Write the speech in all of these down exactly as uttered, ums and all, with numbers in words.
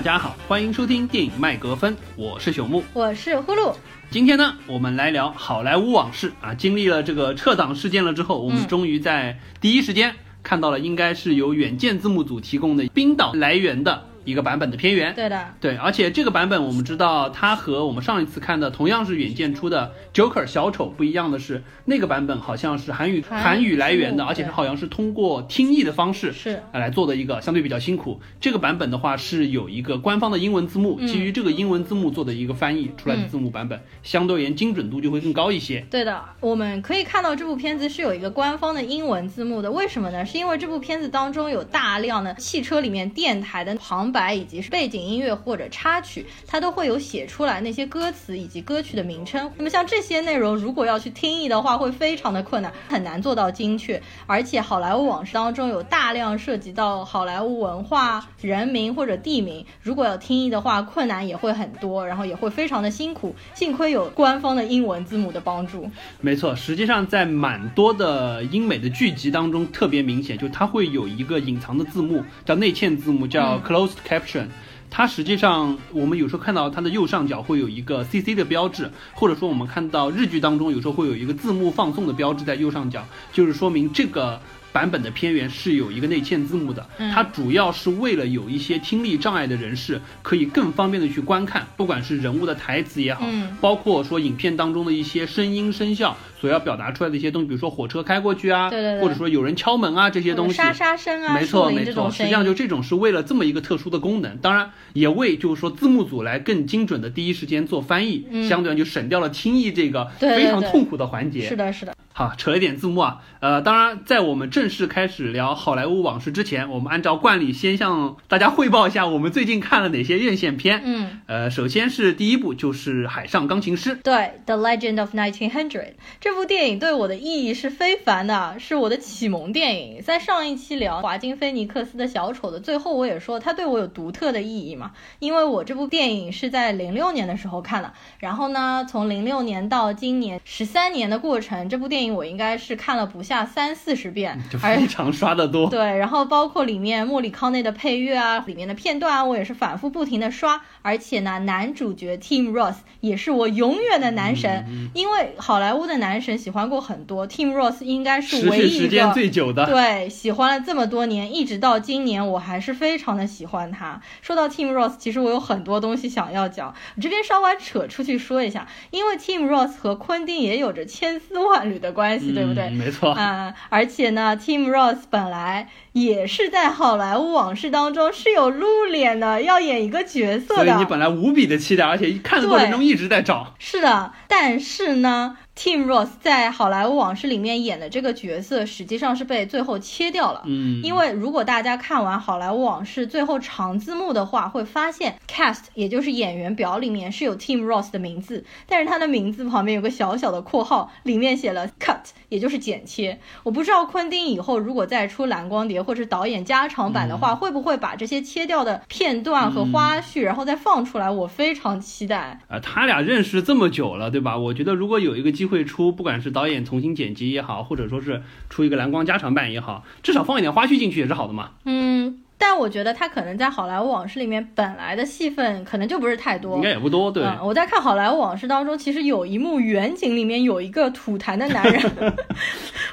大家好，欢迎收听电影麦格芬，我是朽木，我是呼噜。今天呢，我们来聊好莱坞往事啊。经历了这个撤档事件了之后，我们终于在第一时间看到了，应该是由远见字幕组提供的冰岛来源的一个版本的片源。对的，对，而且这个版本我们知道，它和我们上一次看的同样是远见出的 Joker 小丑不一样的是，那个版本好像是韩语韩语来源的，而且好像是通过听译的方式是来做的一个相对比较辛苦。这个版本的话是有一个官方的英文字幕，基于这个英文字幕做的一个翻译出来的字幕版本，相对而言精准度就会更高一些。对的，我们可以看到这部片子是有一个官方的英文字幕的，为什么呢？是因为这部片子当中有大量的汽车里面电台的旁白以及背景音乐或者插曲，它都会有写出来那些歌词以及歌曲的名称。那么像这些内容如果要去听译的话会非常的困难，很难做到精确。而且好莱坞往事当中有大量涉及到好莱坞文化、人名或者地名，如果要听译的话困难也会很多，然后也会非常的辛苦，幸亏有官方的英文字母的帮助。没错，实际上在蛮多的英美的剧集当中特别明显，就它会有一个隐藏的字幕叫内嵌字幕，叫 closed、嗯caption， 它实际上我们有时候看到它的右上角会有一个 C C 的标志，或者说我们看到日剧当中有时候会有一个字幕放送的标志在右上角，就是说明这个版本的片源是有一个内嵌字幕的。它主要是为了有一些听力障碍的人士可以更方便的去观看，不管是人物的台词也好，包括说影片当中的一些声音声效所要表达出来的一些东西，比如说火车开过去啊，对对对，或者说有人敲门啊，这些东西沙沙声啊，没错没错，实际上就这种是为了这么一个特殊的功能，当然也为就是说字幕组来更精准的第一时间做翻译，相对就省掉了听译这个非常痛苦的环节。对对对，是的是的。好，扯了点字幕啊，呃，当然在我们正式开始聊好莱坞往事之前，我们按照惯例先向大家汇报一下我们最近看了哪些院线片。嗯，呃，首先是第一部就是《海上钢琴师》。对， The Legend of nineteen hundred 这部电影对我的意义是非凡的，是我的启蒙电影。在上一期聊华金菲尼克斯的小丑的最后，我也说它对我有独特的意义嘛，因为我这部电影是在零六年的时候看的，然后呢，从零六年到今年十三年的过程，这部电影我应该是看了不下三四十遍，就非常刷的多。对，然后包括里面莫里康内的配乐啊，里面的片段啊，我也是反复不停的刷。而且呢，男主角 Tim Roth 也是我永远的男神、嗯、因为好莱坞的男神喜欢过很多， Tim Roth 应该是唯一一个持续时间最久的，对，喜欢了这么多年，一直到今年我还是非常的喜欢他。说到 Tim Roth 其实我有很多东西想要讲，这边稍微扯出去说一下，因为 Tim Roth 和昆汀也有着千丝万缕的关系，对不对、嗯、没错、嗯、而且呢 Tim Roth 本来也是在好莱坞往事当中是有露脸的，要演一个角色的，所以你本来无比的期待，而且看的过程中一直在找。是的，但是呢Tim Roth 在好莱坞往事里面演的这个角色实际上是被最后切掉了，嗯，因为如果大家看完好莱坞往事最后长字幕的话会发现 cast 也就是演员表里面是有 Tim Roth 的名字，但是他的名字旁边有个小小的括号，里面写了 cut 也就是剪切。我不知道昆汀以后如果再出蓝光碟或者导演加长版的话、嗯、会不会把这些切掉的片段和花絮、嗯、然后再放出来，我非常期待、呃、他俩认识这么久了对吧，我觉得如果有一个机会会出，不管是导演重新剪辑也好，或者说是出一个蓝光加长版也好，至少放一点花絮进去也是好的嘛。嗯，但我觉得他可能在好莱坞往事里面本来的戏份可能就不是太多，应该也不多。对、嗯、我在看好莱坞往事当中其实有一幕远景里面有一个吐痰的男人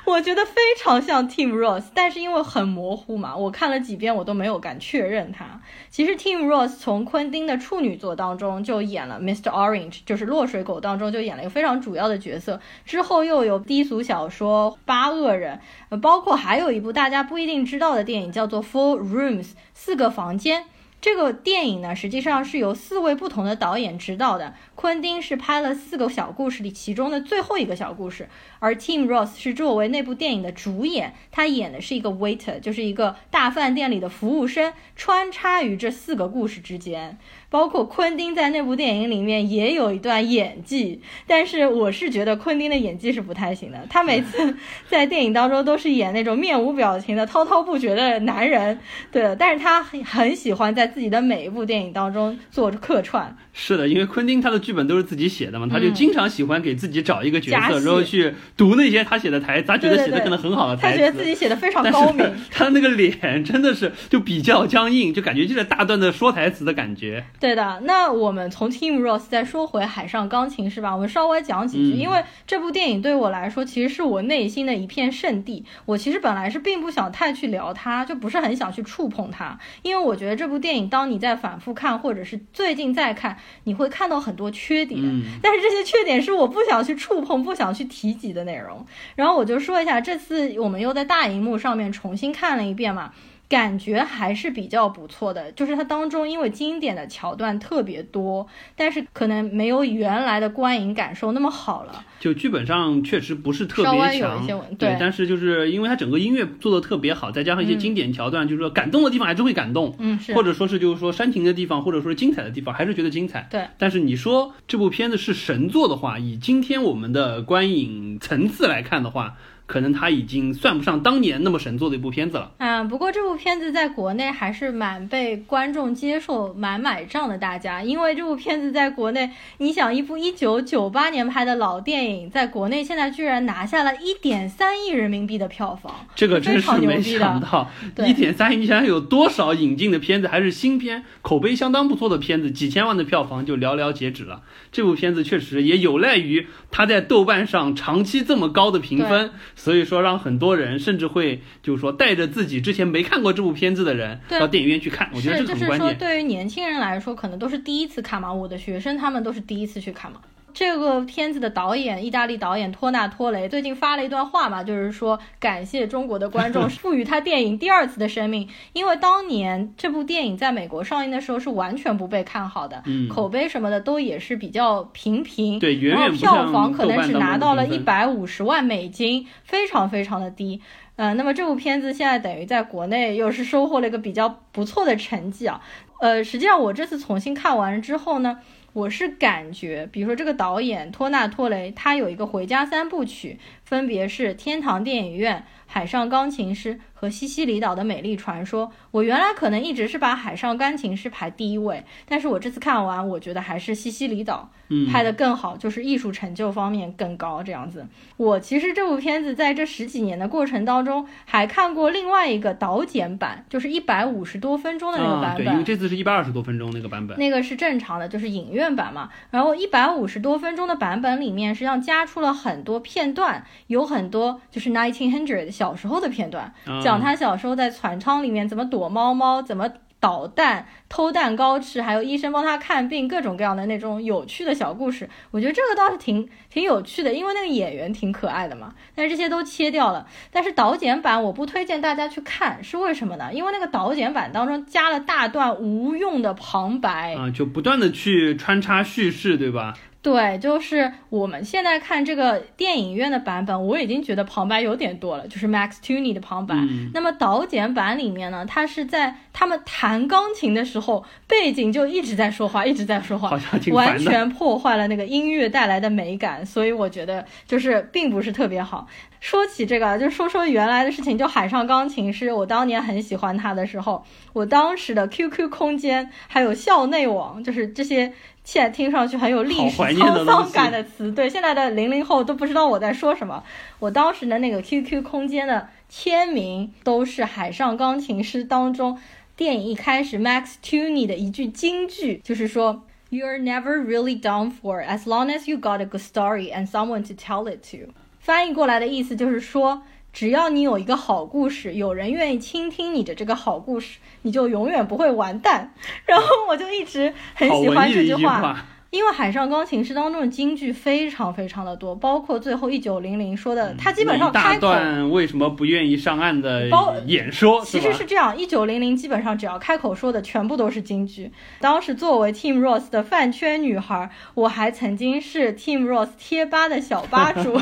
我觉得非常像 Tim Roth， 但是因为很模糊嘛，我看了几遍我都没有敢确认他。其实 Tim Roth 从昆汀的处女作当中就演了 Mister Orange， 就是落水狗当中就演了一个非常主要的角色，之后又有低俗小说、八恶人，包括还有一部大家不一定知道的电影叫做 Four Rooms四个房间。这个电影呢实际上是由四位不同的导演执导的，昆汀是拍了四个小故事里其中的最后一个小故事，而 Tim Roth 是作为那部电影的主演，他演的是一个 waiter， 就是一个大饭店里的服务生，穿插于这四个故事之间。包括昆汀在那部电影里面也有一段演技，但是我是觉得昆汀的演技是不太行的，他每次在电影当中都是演那种面无表情的滔滔不绝的男人，对，但是他很喜欢在自己的每一部电影当中做客串。是的，因为昆汀他的剧本都是自己写的嘛，他就经常喜欢给自己找一个角色，嗯、然后去读那些他写的台词，他觉得写的可能很好的台词，对对对，他觉得自己写的非常高明。他的那个脸真的是就比较僵硬，就感觉就是大段的说台词的感觉。对的，那我们从 Tim Roth 再说回《海上钢琴》是吧？我们稍微讲几句、嗯，因为这部电影对我来说其实是我内心的一片圣地。我其实本来是并不想太去聊它，就不是很想去触碰它，因为我觉得这部电影当你在反复看或者是最近在看。你会看到很多缺点、嗯、但是这些缺点是我不想去触碰不想去提及的内容。然后我就说一下，这次我们又在大荧幕上面重新看了一遍嘛，感觉还是比较不错的，就是它当中因为经典的桥段特别多，但是可能没有原来的观影感受那么好了，就剧本上确实不是特别强， 对, 对但是就是因为它整个音乐做的特别好，再加上一些经典桥段、嗯、就是说感动的地方还是会感动，嗯，是，或者说是就是说煽情的地方或者说是精彩的地方还是觉得精彩，对。但是你说这部片子是神作的话，以今天我们的观影层次来看的话，可能他已经算不上当年那么神作的一部片子了。嗯，不过这部片子在国内还是蛮被观众接受、蛮买账的大家，因为这部片子在国内，你想一部一九九八年拍的老电影，在国内现在居然拿下了一点三亿人民币的票房，这个真是没想到。一点三亿，你想想有多少引进的片子还是新片，口碑相当不错的片子，几千万的票房就寥寥截止了。这部片子确实也有赖于它在豆瓣上长期这么高的评分。所以说让很多人甚至会就是说带着自己之前没看过这部片子的人到电影院去看，我觉得这个很关键。就是说对于年轻人来说可能都是第一次看嘛，我的学生他们都是第一次去看嘛。这个片子的导演，意大利导演托纳托雷最近发了一段话嘛，就是说感谢中国的观众赋予他电影第二次的生命，因为当年这部电影在美国上映的时候是完全不被看好的，嗯、口碑什么的都也是比较平平，对，远远不像豆瓣当中的评分，然后票房可能只拿到了一百五十万美金，非常非常的低。呃，那么这部片子现在等于在国内又是收获了一个比较不错的成绩啊。呃，实际上我这次重新看完之后呢。我是感觉比如说这个导演托纳托雷他有一个回家三部曲，分别是天堂电影院、海上钢琴师和西西里岛的美丽传说。我原来可能一直是把海上钢琴师排第一位，但是我这次看完我觉得还是西西里岛拍得更好，就是艺术成就方面更高这样子。我其实这部片子在这十几年的过程当中还看过另外一个导剪版，就是一百五十多分钟的那个版本、啊、对，因为这次是一百二十多分钟那个版本，那个是正常的就是影院版嘛。然后一百五十多分钟的版本里面实际上加出了很多片段，有很多就是一千九百小时候的片段，讲他小时候在船舱里面怎么躲猫猫，怎么捣蛋偷蛋糕吃，还有医生帮他看病，各种各样的那种有趣的小故事。我觉得这个倒是挺挺有趣的，因为那个演员挺可爱的嘛，但是这些都切掉了。但是导剪版我不推荐大家去看，是为什么呢？因为那个导剪版当中加了大段无用的旁白啊，就不断的去穿插叙事，对吧？对，就是我们现在看这个电影院的版本，我已经觉得旁白有点多了，就是 Max Tooney 的旁白、嗯、那么导剪版里面呢，他是在他们弹钢琴的时候背景就一直在说话一直在说话，好像挺烦的，完全破坏了那个音乐带来的美感，所以我觉得就是并不是特别好。说起这个就说说原来的事情，就海上钢琴师我当年很喜欢他的时候，我当时的 Q Q 空间还有校内网，就是这些现在听上去很有历史沧桑感的词，对，现在的零零后都不知道我在说什么。我当时的那个 Q Q 空间的签名都是海上钢琴师当中电影一开始 Max Tooney 的一句金句，就是说You're never really done for as long as you got a good story and someone to tell it to， 翻译过来的意思就是说只要你有一个好故事，有人愿意倾听你的这个好故事，你就永远不会完蛋。然后我就一直很喜欢这句话，因为海上钢琴师当中的金句非常非常的多，包括最后一九零零说的，他基本上开口、嗯、一大段为什么不愿意上岸的演说，其实是这样，一九零零基本上只要开口说的全部都是金句。当时作为 Tim Roth 的饭圈女孩，我还曾经是 Tim Roth 贴吧的小吧主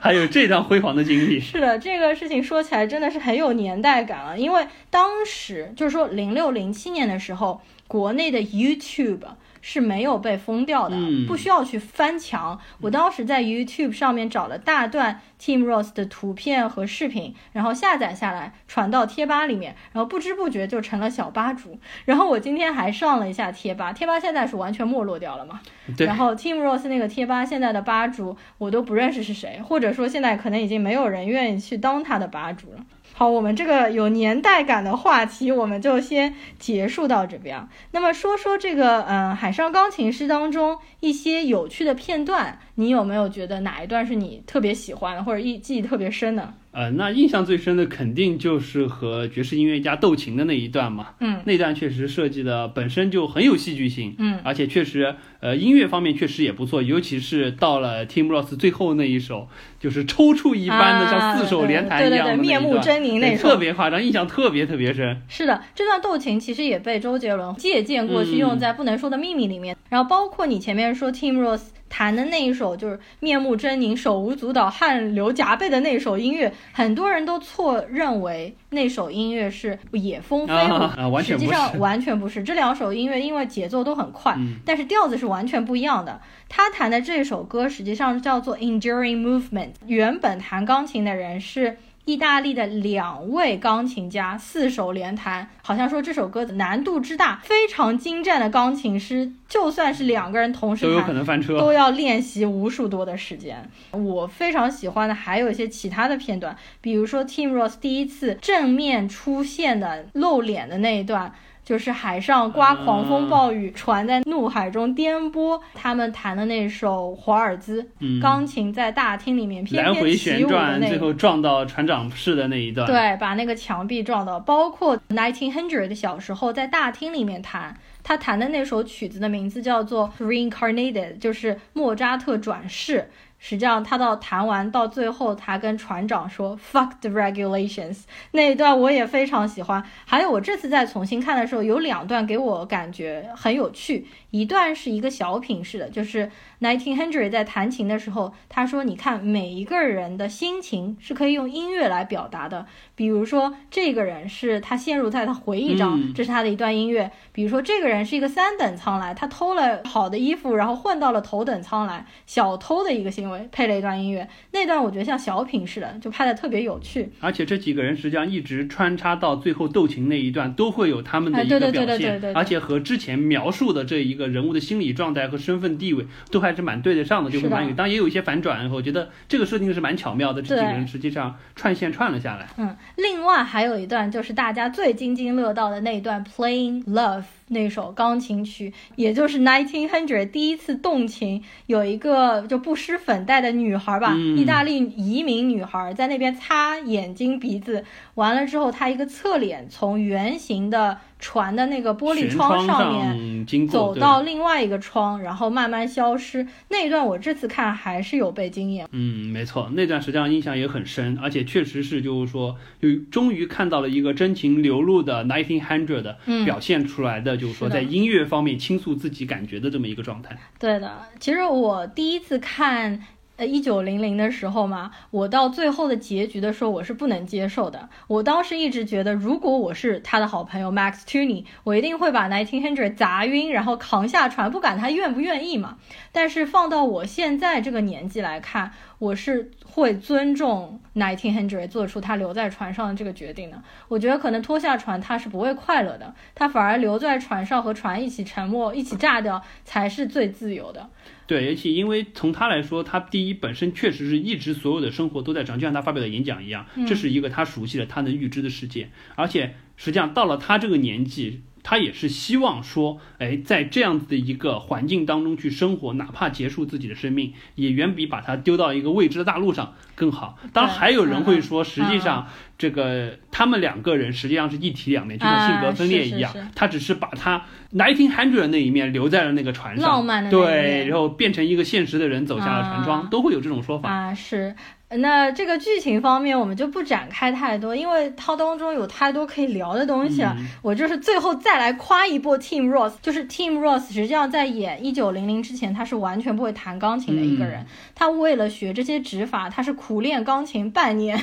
还有这段辉煌的经历是的，这个事情说起来真的是很有年代感了、啊、因为当时就是说零六零七年的时候，国内的 YouTube 是没有被封掉的，嗯、不需要去翻墙。我当时在 YouTube 上面找了大段 Tim Roth 的图片和视频，然后下载下来传到贴吧里面，然后不知不觉就成了小吧主。然后我今天还上了一下贴吧，贴吧现在是完全没落掉了嘛。对。然后 Tim Roth 那个贴吧现在的吧主我都不认识是谁，或者说现在可能已经没有人愿意去当他的吧主了。好，我们这个有年代感的话题我们就先结束到这边。那么说说这个嗯、呃，海上钢琴师当中一些有趣的片段，你有没有觉得哪一段是你特别喜欢的或者记忆特别深的？呃，那印象最深的肯定就是和爵士音乐家斗琴的那一段嘛。嗯，那段确实设计的本身就很有戏剧性，嗯，而且确实呃音乐方面确实也不错，尤其是到了 Tim Roth 最后那一首，就是抽搐一般的、啊、像四手联弹一样的那一段，对对对，面目狰狞那首特别夸张，印象特别特别深。是的，这段斗琴其实也被周杰伦借鉴过去、嗯、用在《不能说的秘密》里面，然后包括你前面说 Tim Roth弹的那一首就是面目狰狞手舞足蹈汗流浃背的那首音乐，很多人都错认为那首音乐是野蜂飞舞、啊啊、完全不是，实际上完全不是。这两首音乐因为节奏都很快、嗯、但是调子是完全不一样的。他弹的这首歌实际上叫做 Enduring Movement， 原本弹钢琴的人是意大利的两位钢琴家四手联弹，好像说这首歌难度之大，非常精湛的钢琴师就算是两个人同时弹都有可能翻车，都要练习无数多的时间。我非常喜欢的还有一些其他的片段，比如说 Tim Roth 第一次正面出现的露脸的那一段，就是海上刮狂风暴雨、嗯、船在怒海中颠簸，他们弹的那首华尔兹、嗯、钢琴在大厅里面翩翩起舞的那来回旋转，最后撞到船长室的那一段，对，把那个墙壁撞到。包括nineteen hundred小时候在大厅里面弹，他弹的那首曲子的名字叫做 Reincarnated， 就是莫扎特转世。实际上他到弹完到最后他跟船长说 fuck the regulations， 那一段我也非常喜欢。还有我这次再重新看的时候有两段给我感觉很有趣，一段是一个小品式的，就是nineteen hundred在弹琴的时候他说你看每一个人的心情是可以用音乐来表达的，比如说这个人是他陷入在他回忆中、嗯、这是他的一段音乐，比如说这个人是一个三等舱来，他偷了好的衣服然后混到了头等舱来，小偷的一个行为配了一段音乐。那段我觉得像小品似的，就拍的特别有趣，而且这几个人实际上一直穿插到最后斗琴那一段都会有他们的一个表现，而且和之前描述的这一个人物的心理状态和身份地位都还是蛮对得上的，就会蛮有，当然也有一些反转，我觉得这个设定是蛮巧妙的，这几个人实际上串线串了下来。嗯，另外还有一段就是大家最津津乐道的那一段 Playing Love，那首钢琴曲，也就是nineteen hundred第一次动琴，有一个就不施粉黛的女孩吧、嗯、意大利移民女孩在那边擦眼睛鼻子，完了之后她一个侧脸从圆形的船的那个玻璃窗上面走到另外一个窗，然后慢慢消失。那一段我这次看还是有被惊艳。嗯，没错，那段实际上印象也很深，而且确实是就是说就终于看到了一个真情流露的nineteen hundred的表现出来的、嗯、就是说在音乐方面倾诉自己感觉的这么一个状态。对的，其实我第一次看呃，一九零零的时候嘛，我到最后的结局的时候，我是不能接受的。我当时一直觉得，如果我是他的好朋友 Max Tooney， 我一定会把nineteen hundred砸晕，然后扛下船，不管他愿不愿意嘛。但是放到我现在这个年纪来看，我是会尊重nineteen hundred做出他留在船上的这个决定的。我觉得可能拖下船他是不会快乐的，他反而留在船上和船一起沉没、一起炸掉才是最自由的。对，而且因为从他来说，他第一本身确实是一直所有的生活都在船，就像他发表的演讲一样，这是一个他熟悉的、他能预知的世界。而且实际上到了他这个年纪，他也是希望说，哎，在这样子的一个环境当中去生活，哪怕结束自己的生命，也远比把他丢到一个未知的大陆上更好。当然，还有人会说，实际上这个他们两个人实际上是一体两面，就像性格分裂一样。他只是把他nineteen hundred那一面留在了那个船上，浪漫的对，然后变成一个现实的人走下了船窗，都会有这种说法啊。是。那这个剧情方面我们就不展开太多，因为它当中有太多可以聊的东西了、嗯、我就是最后再来夸一波 Tim Roth， 就是 Tim Roth 实际上在演nineteen hundred之前他是完全不会弹钢琴的一个人、嗯、他为了学这些指法他是苦练钢琴半年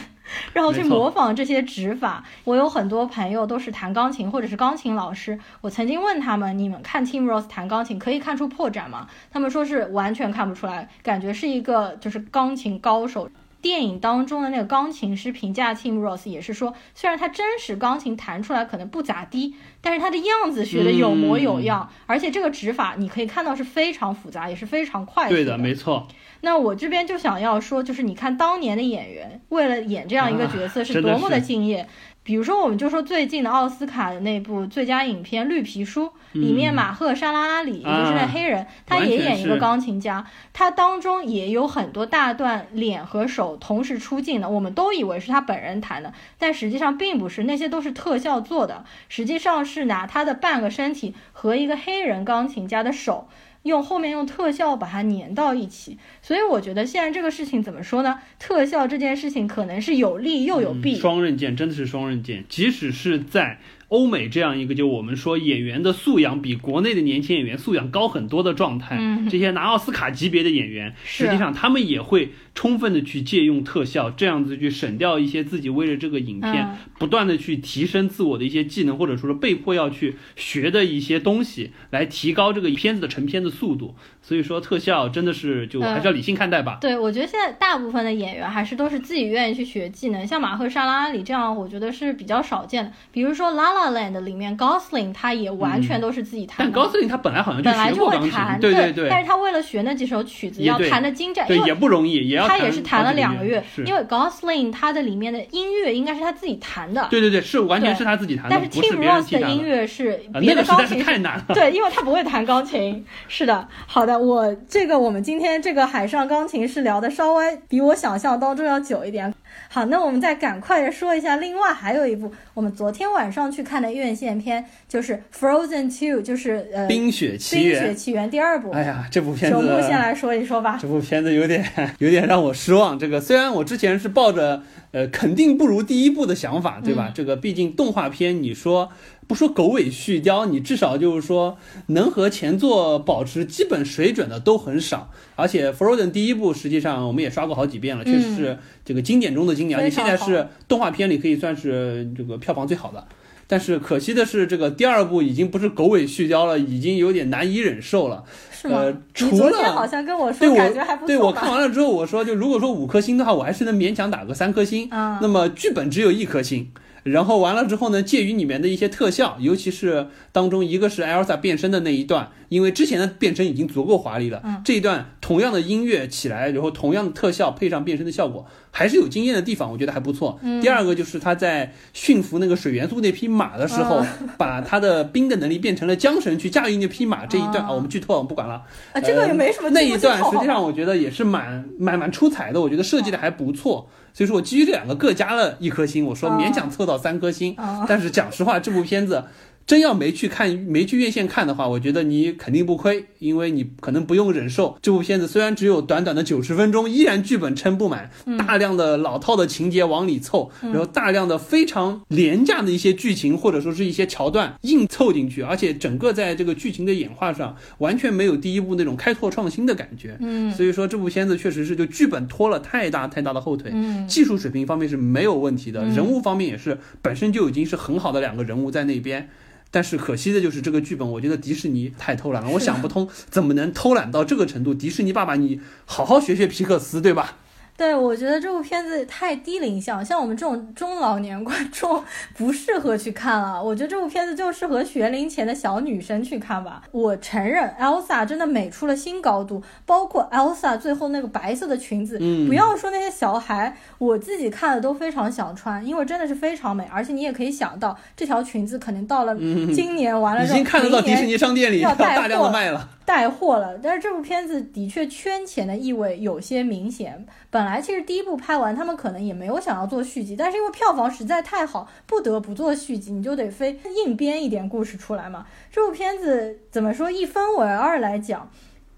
然后去模仿这些指法。我有很多朋友都是弹钢琴或者是钢琴老师，我曾经问他们，你们看 Tim Roth 弹钢琴可以看出破绽吗？他们说是完全看不出来，感觉是一个就是钢琴高手。电影当中的那个钢琴师评价 Tim Roth 也是说，虽然他真实钢琴弹出来可能不咋地，但是他的样子学的有模有样、嗯、而且这个指法你可以看到是非常复杂也是非常快速的。对的，没错。那我这边就想要说，就是你看当年的演员为了演这样一个角色是多么的敬业、啊、比如说我们就说最近的奥斯卡的那部最佳影片《绿皮书》里面马赫沙拉阿里、嗯、也就是那黑人、啊、他也演一个钢琴家，他当中也有很多大段脸和手同时出镜的，我们都以为是他本人弹的，但实际上并不是，那些都是特效做的，实际上是拿他的半个身体和一个黑人钢琴家的手用后面用特效把它粘到一起。所以我觉得现在这个事情怎么说呢，特效这件事情可能是有利又有弊、嗯、双刃剑，真的是双刃剑。即使是在欧美这样一个就我们说演员的素养比国内的年轻演员素养高很多的状态、嗯、这些拿奥斯卡级别的演员实际上他们也会充分的去借用特效，这样子去省掉一些自己为了这个影片、嗯、不断的去提升自我的一些技能，或者说是被迫要去学的一些东西，来提高这个片子的成片的速度。所以说特效真的是就还是要理性看待吧、嗯、对，我觉得现在大部分的演员还是都是自己愿意去学技能，像马赫沙拉阿里这样我觉得是比较少见的。比如说 La La Land 里面 Gosling 他也完全都是自己弹的、嗯、但 Gosling 他本来好像就学过钢琴，对对对，但是他为了学那几首曲子要弹的精湛，对，也不容易，也要他也是弹了两个月，因为 Gosling 他的里面的音乐应该是他自己弹的，对对对，是完全是他自己弹的，但是 Tim Roth 的音乐是别的钢琴、呃那个、实在是太难了，对，因为他不会弹钢琴。是的，好的，我这个我们今天这个海上钢琴是聊的稍微比我想象当中要久一点。好，那我们再赶快说一下，另外还有一部我们昨天晚上去看的院线片，就是 Frozen 二， 就是、呃、冰雪奇缘，冰雪奇缘第二部。哎呀，这部片子首部先来说一说吧。这部片子有点有点让我失望，这个虽然我之前是抱着呃肯定不如第一部的想法，对吧、嗯、这个毕竟动画片你说不说狗尾续貂，你至少就是说能和前作保持基本水准的都很少。而且 Frozen 第一部实际上我们也刷过好几遍了，确实是这个经典中的经典，而且现在是动画片里可以算是这个票房最好的。但是可惜的是，这个第二部已经不是狗尾续貂了，已经有点难以忍受了。是吗？呃、除了你昨天好像跟我说，对我感觉还不错吧。对，我看完了之后，我说就如果说五颗星的话，我还是能勉强打个三颗星。嗯、那么剧本只有一颗星。然后完了之后呢，介于里面的一些特效，尤其是当中一个是 Elsa 变身的那一段，因为之前的变身已经足够华丽了，这一段同样的音乐起来，然后同样的特效配上变身的效果，还是有惊艳的地方，我觉得还不错。第二个就是他在驯服那个水元素那匹马的时候，把他的冰的能力变成了缰绳去驾驭那匹马，这一段啊、哦，我们剧透我们不管了。啊，这个也没什么。那一段实际上我觉得也是蛮蛮蛮出彩的，我觉得设计的还不错。所以说我基于这两个各加了一颗星，我说勉强凑到三颗星。但是讲实话，这部片子真要没去看没去院线看的话，我觉得你肯定不亏，因为你可能不用忍受这部片子虽然只有短短的九十分钟，依然剧本撑不满，大量的老套的情节往里凑，然后大量的非常廉价的一些剧情或者说是一些桥段硬凑进去，而且整个在这个剧情的演化上完全没有第一部那种开拓创新的感觉。所以说这部片子确实是就剧本拖了太大太大的后腿，技术水平方面是没有问题的，人物方面也是本身就已经是很好的两个人物在那边，但是可惜的就是这个剧本，我觉得迪士尼太偷懒了，我想不通怎么能偷懒到这个程度。迪士尼爸爸，你好好学学皮克斯，对吧？对，我觉得这部片子太低龄向，像我们这种中老年观众不适合去看了。我觉得这部片子就适合学龄前的小女生去看吧。我承认 Elsa 真的美出了新高度，包括 Elsa 最后那个白色的裙子、嗯、不要说那些小孩，我自己看了都非常想穿，因为真的是非常美。而且你也可以想到这条裙子可能到了今年完了之后、嗯、已经看得到迪士尼商店里要大量的卖了带货了，但是这部片子的确圈钱的意味有些明显。本来其实第一部拍完他们可能也没有想要做续集，但是因为票房实在太好不得不做续集，你就得非硬编一点故事出来嘛。这部片子怎么说，一分为二来讲，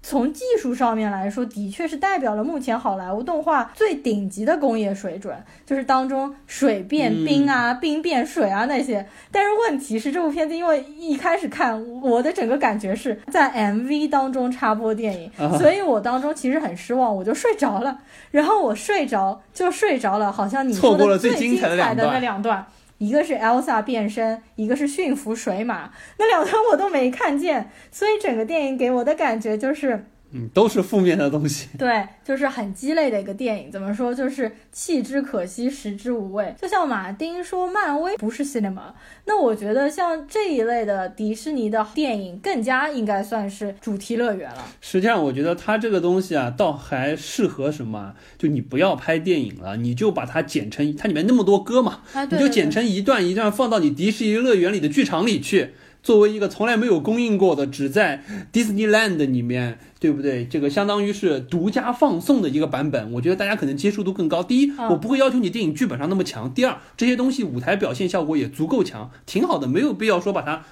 从技术上面来说，的确是代表了目前好莱坞动画最顶级的工业水准，就是当中水变冰啊、嗯、冰变水啊那些。但是问题是这部片子因为一开始看我的整个感觉是在 M V 当中插播电影、哦、所以我当中其实很失望，我就睡着了，然后我睡着就睡着了，好像你说的错过了最精彩的那两段，一个是 Elsa 变身，一个是驯服水马，那两段我都没看见，所以整个电影给我的感觉就是嗯，都是负面的东西。对，就是很鸡肋的一个电影。怎么说，就是弃之可惜，食之无味。就像马丁说漫威不是 cinema， 那我觉得像这一类的迪士尼的电影更加应该算是主题乐园了。实际上我觉得它这个东西啊倒还适合什么，就你不要拍电影了，你就把它剪成，它里面那么多歌嘛、啊、对对对，你就剪成一段一段放到你迪士尼乐园里的剧场里去，作为一个从来没有供应过的，只在 Disneyland 里面，对不对？这个相当于是独家放送的一个版本，我觉得大家可能接受度更高。第一，我不会要求你电影剧本上那么强；第二，这些东西舞台表现效果也足够强，挺好的，没有必要说把它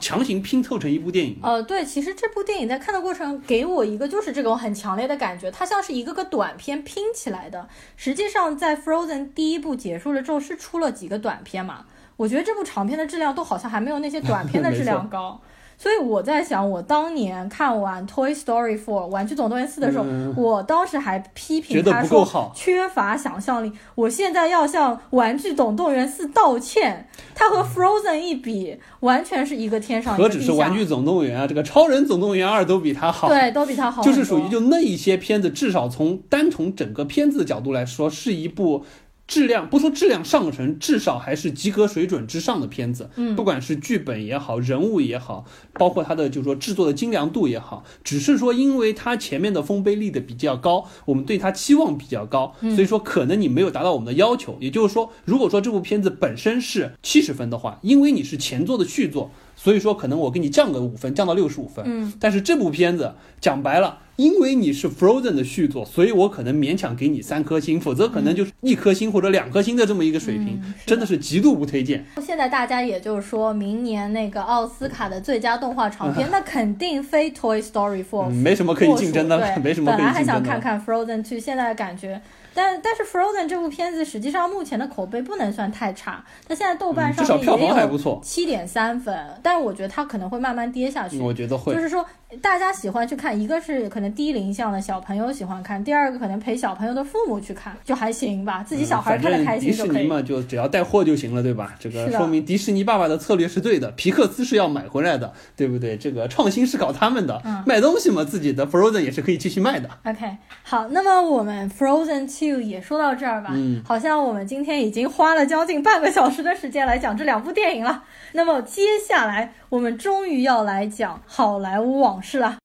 强行拼凑成一部电影。呃，对，其实这部电影在看的过程给我一个就是这种很强烈的感觉，它像是一个个短片拼起来的。实际上，在 Frozen 第一部结束了之后，是出了几个短片嘛？我觉得这部长片的质量都好像还没有那些短片的质量高，所以我在想，我当年看完 Toy Story 四 玩具总动员四的时候、嗯、我当时还批评他说缺乏想象力，我现在要向玩具总动员四道歉，它和 Frozen 一比完全是一个天上一个地下。何止是玩具总动员啊，这个超人总动员二都比它好，对，都比它好，就是属于就那一些片子，至少从单从整个片子的角度来说，是一部质量不说质量上乘，至少还是及格水准之上的片子。嗯，不管是剧本也好，人物也好，包括它的就是说制作的精良度也好，只是说因为它前面的丰碑立的比较高，我们对它期望比较高，所以说可能你没有达到我们的要求。也就是说，如果说这部片子本身是七十分的话，因为你是前作的续作，所以说可能我给你降个五分，降到六十五分。嗯，但是这部片子讲白了，因为你是 Frozen 的续作，所以我可能勉强给你三颗星，否则可能就是一颗星或者两颗星的这么一个水平、嗯、真的是极度不推荐。现在大家也就是说明年那个奥斯卡的最佳动画长片、嗯、那肯定非 Toy Story 四、嗯、没什么可以竞争的，没什么可以竞争的。本来还想看看 Frozen 二，现在感觉但但是 Frozen 这部片子实际上目前的口碑不能算太差，它现在豆瓣上面也有 七点三 分、嗯、但我觉得它可能会慢慢跌下去。我觉得会，就是说大家喜欢去看，一个是可能低龄向的小朋友喜欢看，第二个可能陪小朋友的父母去看就还行吧，自己小孩看得开心就可以、嗯、迪士尼嘛，就只要带货就行了，对吧？这个说明迪士尼爸爸的策略是对的，皮克斯是要买回来的，对不对？这个创新是搞他们的、嗯、卖东西嘛，自己的 Frozen 也是可以继续卖的。 OK， 好，那么我们 Frozen 二也说到这儿吧、嗯、好像我们今天已经花了将近半个小时的时间来讲这两部电影了。那么接下来我们终于要来讲好莱坞往事了。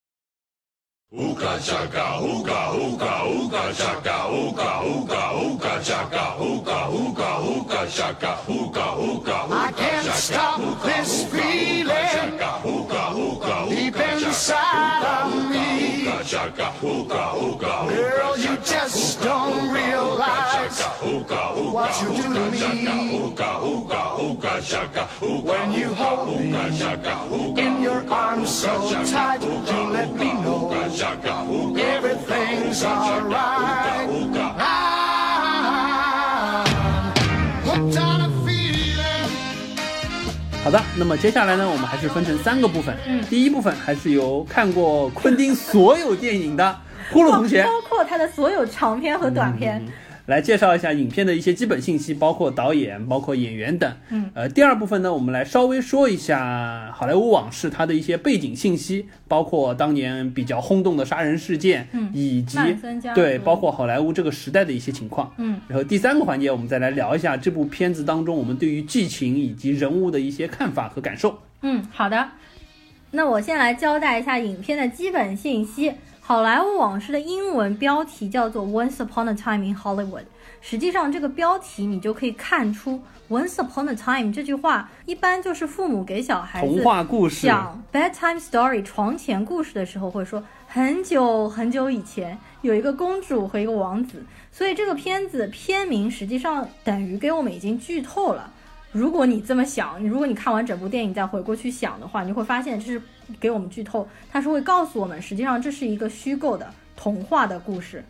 Girl, you just don't realize what you do to me. When you hold me in your arms so tight, you let me know everything's alright. I'm hooked on a feeling. 好的，那么接下来呢，我们还是分成三个部分。嗯，第一部分还是由看过昆汀所有电影的呼噜同学，包括他的所有长篇和短篇、嗯、来介绍一下影片的一些基本信息，包括导演，包括演员等。嗯，呃，第二部分呢，我们来稍微说一下好莱坞往事它的一些背景信息，包括当年比较轰动的杀人事件，嗯，以及对，包括好莱坞这个时代的一些情况。嗯，然后第三个环节，我们再来聊一下这部片子当中我们对于剧情以及人物的一些看法和感受。嗯，好的，那我先来交代一下影片的基本信息。好莱坞往事的英文标题叫做 Once Upon a Time in Hollywood， 实际上这个标题你就可以看出 Once Upon a Time 这句话一般就是父母给小孩子童话故事讲 bedtime story 床前故事的时候会说，很久很久以前有一个公主和一个王子，所以这个片子片名实际上等于给我们已经剧透了。如果你这么想，如果你看完整部电影再回过去想的话，你会发现这是给我们剧透，它是会告诉我们实际上这是一个虚构的童话的故事。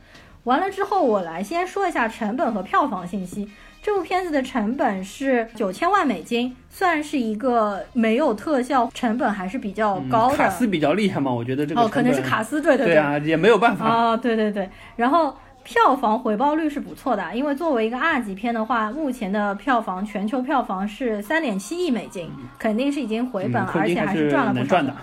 完了之后我来先说一下成本和票房信息。这部片子的成本是九千万美金，算是一个没有特效成本还是比较高的、嗯、卡斯比较厉害嘛，我觉得这个哦，可能是卡斯，对对对，对啊，也没有办法啊、哦，对对对。然后票房回报率是不错的，因为作为一个 R 级片的话，目前的票房全球票房是三点七亿美金，肯定是已经回本、嗯、而且还是赚了不少的。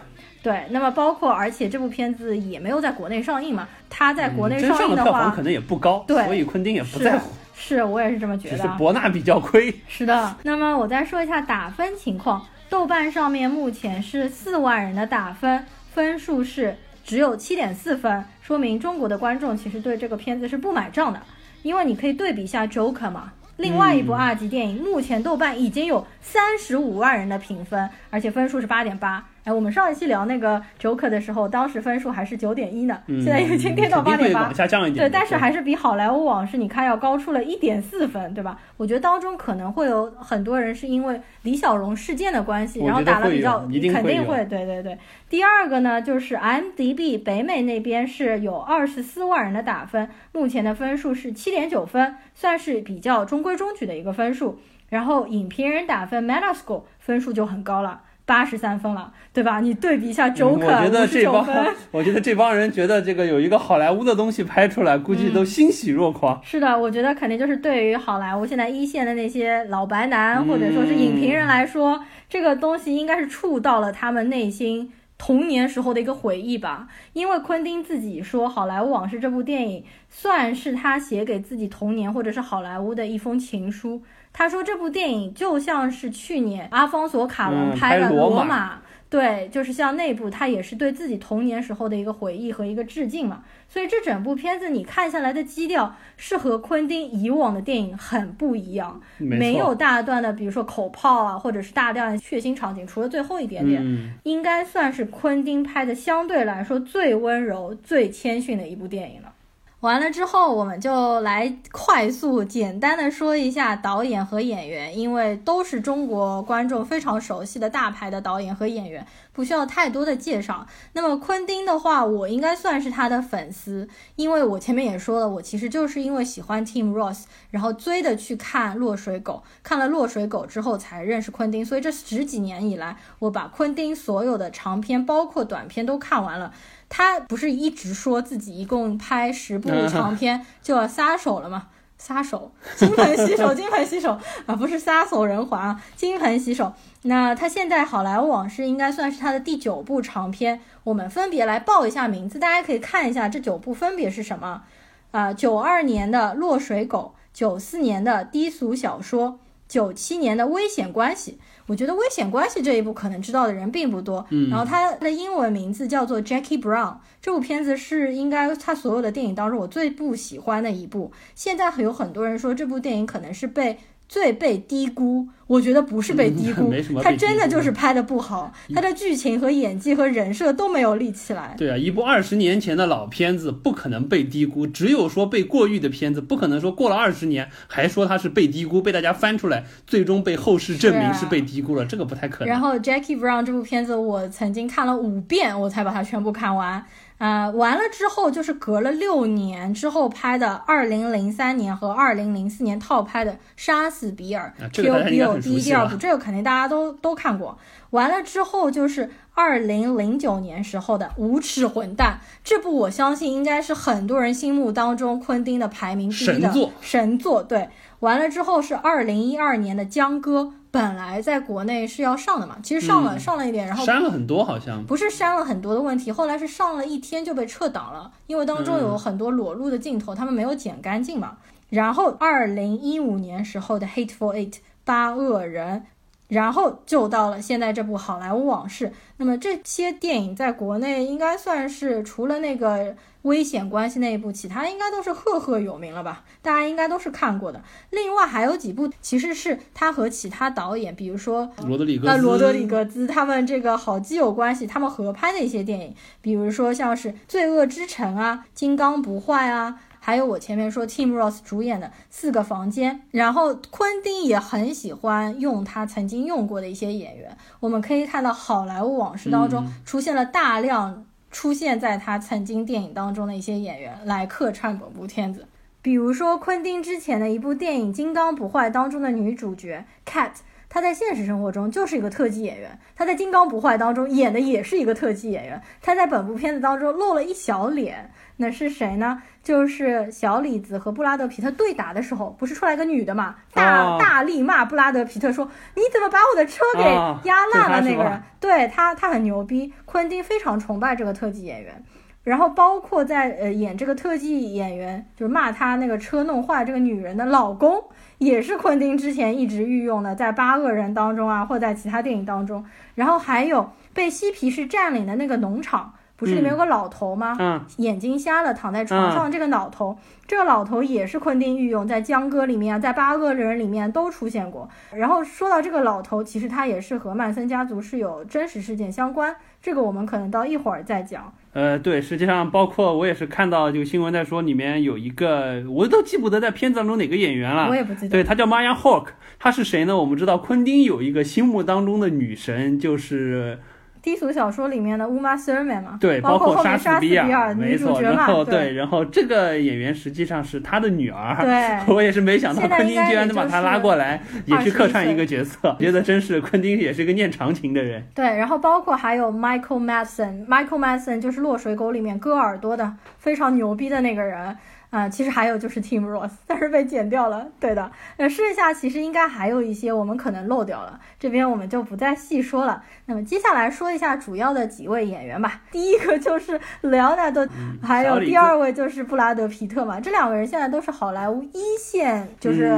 对，那么包括而且这部片子也没有在国内上映嘛，它在国内上映的话，嗯、真正的票房可能也不高，对，所以昆汀也不在乎。是我也是这么觉得，只是伯纳比较亏。是的，那么我再说一下打分情况。豆瓣上面目前是四万人的打分，分数是只有七点四分，说明中国的观众其实对这个片子是不买账的。因为你可以对比一下 Joker 嘛，另外一部二级电影、嗯、目前豆瓣已经有三十五万人的评分，而且分数是八点八。哎，我们上一期聊那个 Joker 的时候，当时分数还是 九点一 呢、嗯、现在已经跌到 八点八， 往下降一点，对，但是还是比好莱坞往事你看要高出了 一点四 分，对吧？我觉得当中可能会有很多人是因为李小龙事件的关系，然后打了比较，一定肯定会，对对对。第二个呢，就是 I M D B 北美那边是有二十四万人的打分，目前的分数是 七点九 分，算是比较中规中矩的一个分数。然后影评人打分 Metascore 分数就很高了，八十三分了，对吧？你对比一下 Joker，、嗯、我觉得这帮，我觉得这帮人觉得这个有一个好莱坞的东西拍出来，估计都欣喜若狂。嗯、是的，我觉得肯定就是对于好莱坞现在一线的那些老白男、嗯、或者说是影评人来说，这个东西应该是触到了他们内心童年时候的一个回忆吧。因为昆汀自己说，《好莱坞往事》这部电影算是他写给自己童年或者是好莱坞的一封情书。他说这部电影就像是去年阿方索卡隆拍了《罗马》，对，就是像那部，他也是对自己童年时候的一个回忆和一个致敬嘛。所以这整部片子你看下来的基调是和昆汀以往的电影很不一样，没有大段的比如说口炮啊，或者是大量的血腥场景，除了最后一点点、嗯、应该算是昆汀拍的相对来说最温柔最谦逊的一部电影了。完了之后我们就来快速简单的说一下导演和演员，因为都是中国观众非常熟悉的大牌的导演和演员，不需要太多的介绍。那么昆汀的话，我应该算是他的粉丝，因为我前面也说了，我其实就是因为喜欢 Tim Roth， 然后追的去看落水狗，看了落水狗之后才认识昆汀，所以这十几年以来我把昆汀所有的长片包括短片都看完了。他不是一直说自己一共拍十部长片就要撒手了吗？撒手，金盆洗手，金盆洗手啊，不是撒手人寰啊，金盆洗手。那他现在《好莱坞往事》应该算是他的第九部长片，我们分别来报一下名字，大家可以看一下这九部分别是什么啊？九二年的《落水狗》，九四年的《低俗小说》，九七年的《危险关系》。我觉得《危险关系》这一部可能知道的人并不多，嗯，然后他的英文名字叫做 Jackie Brown， 这部片子是应该他所有的电影当中我最不喜欢的一部。现在有很多人说这部电影可能是被最被低估，我觉得不是被低估，他、嗯、真的就是拍的不好，他的剧情和演技和人设都没有立起来。对啊，一部二十年前的老片子不可能被低估，只有说被过誉的片子，不可能说过了二十年还说他是被低估，被大家翻出来，最终被后世证明是被低估了、啊、这个不太可能。然后 Jackie Brown 这部片子我曾经看了五遍我才把它全部看完。呃，完了之后就是隔了六年之后拍的二零零三年和二零零四年套拍的《杀死比尔》啊，这个比尔第一第二部，这个肯定大家都都看过。完了之后就是二零零九年时候的《无耻混蛋》，这部我相信应该是很多人心目当中昆汀的排名第一的神作，神作，对。完了之后是二零一二年的《江歌》，本来在国内是要上的嘛，其实上了、嗯、上了一点，然后删了很多，好像不是删了很多的问题，后来是上了一天就被撤档了，因为当中有很多裸露的镜头、嗯、他们没有剪干净嘛。然后二零一五年时候的 Hateful Eight 八恶人，然后就到了现在这部《好莱坞往事》。那么这些电影在国内应该算是除了那个危险关系那一部，其他应该都是赫赫有名了吧，大家应该都是看过的。另外还有几部其实是他和其他导演，比如说罗德里格兹、呃、罗德里格兹他们这个好基友关系，他们合拍的一些电影，比如说像是《罪恶之城》啊，《金刚不坏》啊，还有我前面说 Tim Roth 主演的四个房间。然后昆汀也很喜欢用他曾经用过的一些演员，我们可以看到好莱坞往事当中出现了大量出现在他曾经电影当中的一些演员来客串本部片子。比如说昆汀之前的一部电影《金刚不坏》当中的女主角 Cat， 她在现实生活中就是一个特技演员，她在《金刚不坏》当中演的也是一个特技演员，她在本部片子当中露了一小脸，那是谁呢？就是小李子和布拉德皮特对打的时候，不是出来个女的嘛，大、oh. 大力骂布拉德皮特说你怎么把我的车给压烂了那个人、oh. 对他他很牛逼，昆汀非常崇拜这个特技演员。然后包括在呃演这个特技演员就是骂他那个车弄坏这个女人的老公，也是昆汀之前一直御用的，在八恶人当中啊，或在其他电影当中。然后还有被嬉皮士占领的那个农场，不是里面有个老头吗、嗯嗯、眼睛瞎了躺在床上这个老头、嗯、这个老头也是昆汀御用，在江歌里面啊，在八恶人里面都出现过。然后说到这个老头，其实他也是和曼森家族是有真实事件相关，这个我们可能到一会儿再讲。呃，对，实际上包括我也是看到就新闻在说里面有一个我都记不得在片子当中哪个演员了，我也不记得，对，他叫 Maya Hawk。 他是谁呢？我们知道昆汀有一个心目当中的女神，就是低俗小说里面的 Uma Thurman 嘛，对，包括后面莎士比亚女主角嘛，对，然后这个演员实际上是他的女儿，对，我也是没想到昆汀居然能把他拉过来，也去客串一个角色，觉得真是昆汀也是一个念长情的人。对，然后包括还有 Michael Madsen， Michael Madsen 就是《落水狗》里面割耳朵的非常牛逼的那个人。啊，其实还有就是 Tim Roth， 但是被剪掉了。对的，呃，剩下其实应该还有一些我们可能漏掉了，这边我们就不再细说了。那么接下来说一下主要的几位演员吧。第一个就是雷奥纳多，还有第二位就是布拉德皮特嘛。这两个人现在都是好莱坞一线就是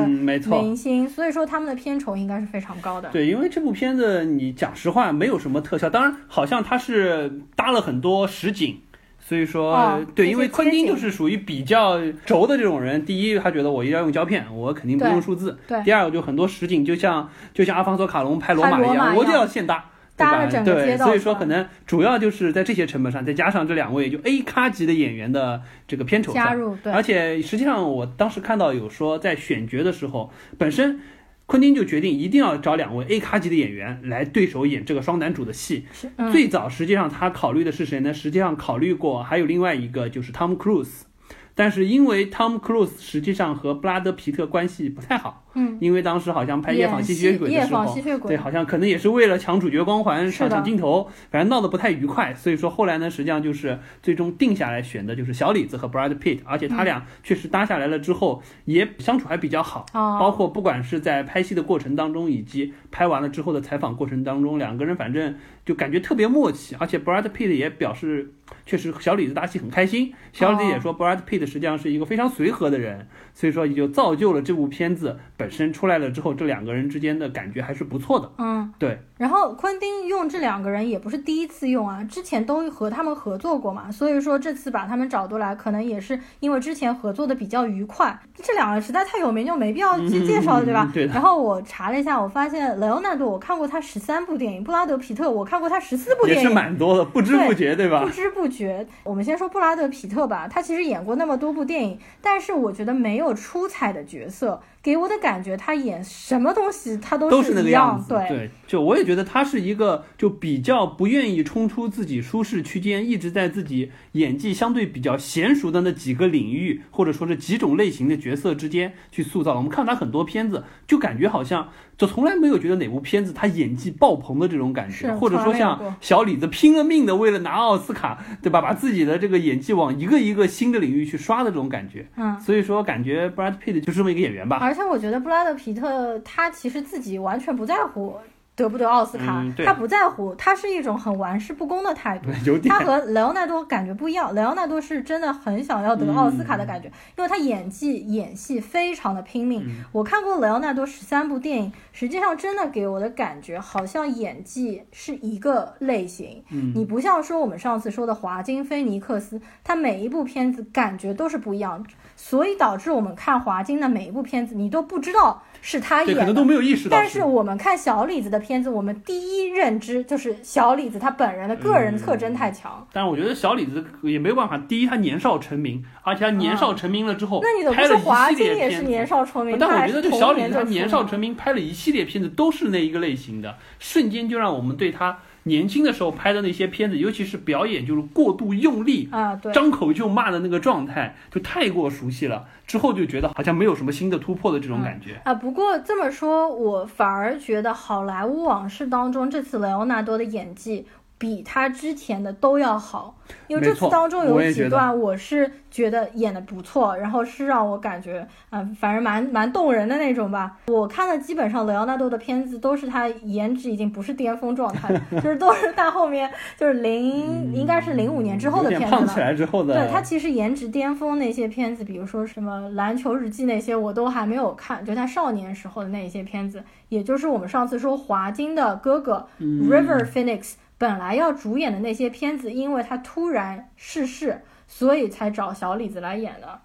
明星，嗯、所以说他们的片酬应该是非常高的。对，因为这部片子你讲实话没有什么特效，当然好像它是搭了很多实景。所以说、哦、对，因为昆汀就是属于比较轴的这种人，第一他觉得我一定要用胶片，我肯定不用数字，对对，第二我就很多实景，就像就像阿方索卡隆拍罗马一样，我就要现搭搭了整个街道。对，所以说可能主要就是在这些成本上，再加上这两位就 A 咖级的演员的这个片酬加入。对，而且实际上我当时看到有说在选角的时候，本身昆汀就决定一定要找两位 A 咖级的演员来对手演这个双男主的戏。最早实际上他考虑的是谁呢？实际上考虑过还有另外一个就是汤姆·克鲁斯，但是因为汤姆·克鲁斯实际上和布拉德·皮特关系不太好，嗯，因为当时好像拍《夜访吸血鬼》的时候，对，好像可能也是为了抢主角光环、抢抢镜头，反正闹得不太愉快。所以说后来呢，实际上就是最终定下来选的就是小李子和 Brad Pitt， 而且他俩确实搭下来了之后也相处还比较好，包括不管是在拍戏的过程当中，以及拍完了之后的采访过程当中，两个人反正就感觉特别默契。而且 Brad Pitt 也表示，确实小李子搭戏很开心。小李子也说 Brad Pitt 实际上是一个非常随和的人，所以说也就造就了这部片子。本身出来了之后，这两个人之间的感觉还是不错的。嗯，对。然后昆汀用这两个人也不是第一次用啊，之前都和他们合作过嘛，所以说这次把他们找过来，可能也是因为之前合作的比较愉快。这两个人实在太有名，就没必要去介绍了，嗯、对吧？对。然后我查了一下，我发现雷欧纳多我看过他十三部电影，布拉德皮特我看过他十四部电影，也是蛮多的，不知不觉 对, 对吧？不知不觉。我们先说布拉德皮特吧，他其实演过那么多部电影，但是我觉得没有出彩的角色。给我的感觉他演什么东西他都是一样，对对，就我也觉得他是一个就比较不愿意冲出自己舒适区间，一直在自己演技相对比较娴熟的那几个领域或者说是几种类型的角色之间去塑造。我们看他很多片子就感觉好像就从来没有觉得哪部片子他演技爆棚的这种感觉，或者说像小李子拼了命的为了拿奥斯卡，对吧，把自己的这个演技往一个一个新的领域去刷的这种感觉。嗯，所以说感觉 Brad Pitt 就是这么一个演员吧。而且我觉得布拉德皮特他其实自己完全不在乎得不得奥斯卡、嗯、他不在乎，他是一种很玩世不恭的态度。他和雷奥纳多感觉不一样，雷奥纳多是真的很想要得奥斯卡的感觉、嗯、因为他演技演戏非常的拼命、嗯、我看过雷奥纳多十三部电影，实际上真的给我的感觉好像演技是一个类型、嗯、你不像说我们上次说的华金菲尼克斯，他每一部片子感觉都是不一样，所以导致我们看华金的每一部片子你都不知道是他演的，可能都没有意识到。但是我们看小李子的片子，我们第一认知就是小李子他本人的个人特征太强、嗯、但我觉得小李子也没有办法，第一他年少成名，而且他年少成名了之后、啊、那你怎么说华金也是年少成名？但我觉得就小李子他年少成名拍了一系列片子都是那一个类型的，瞬间就让我们对他年轻的时候拍的那些片子，尤其是表演就是过度用力啊，对，张口就骂的那个状态就太过熟悉了，之后就觉得好像没有什么新的突破的这种感觉、嗯、啊。不过这么说我反而觉得好莱坞往事当中这次雷欧纳多的演技比他之前的都要好，因为这次当中有几段我是觉得演得不错，然后是让我感觉啊、呃，反正蛮蛮动人的那种吧。我看的基本上雷奥纳多的片子都是他颜值已经不是巅峰状态了，就是都是他后面就是零、嗯、应该是零五年之后的片子了，胖起来之后的。对，他其实颜值巅峰那些片子，比如说什么篮球日记那些我都还没有看，就他少年时候的那一些片子，也就是我们上次说华金的哥哥、嗯、River Phoenix本来要主演的那些片子，因为他突然逝世，所以才找小李子来演的。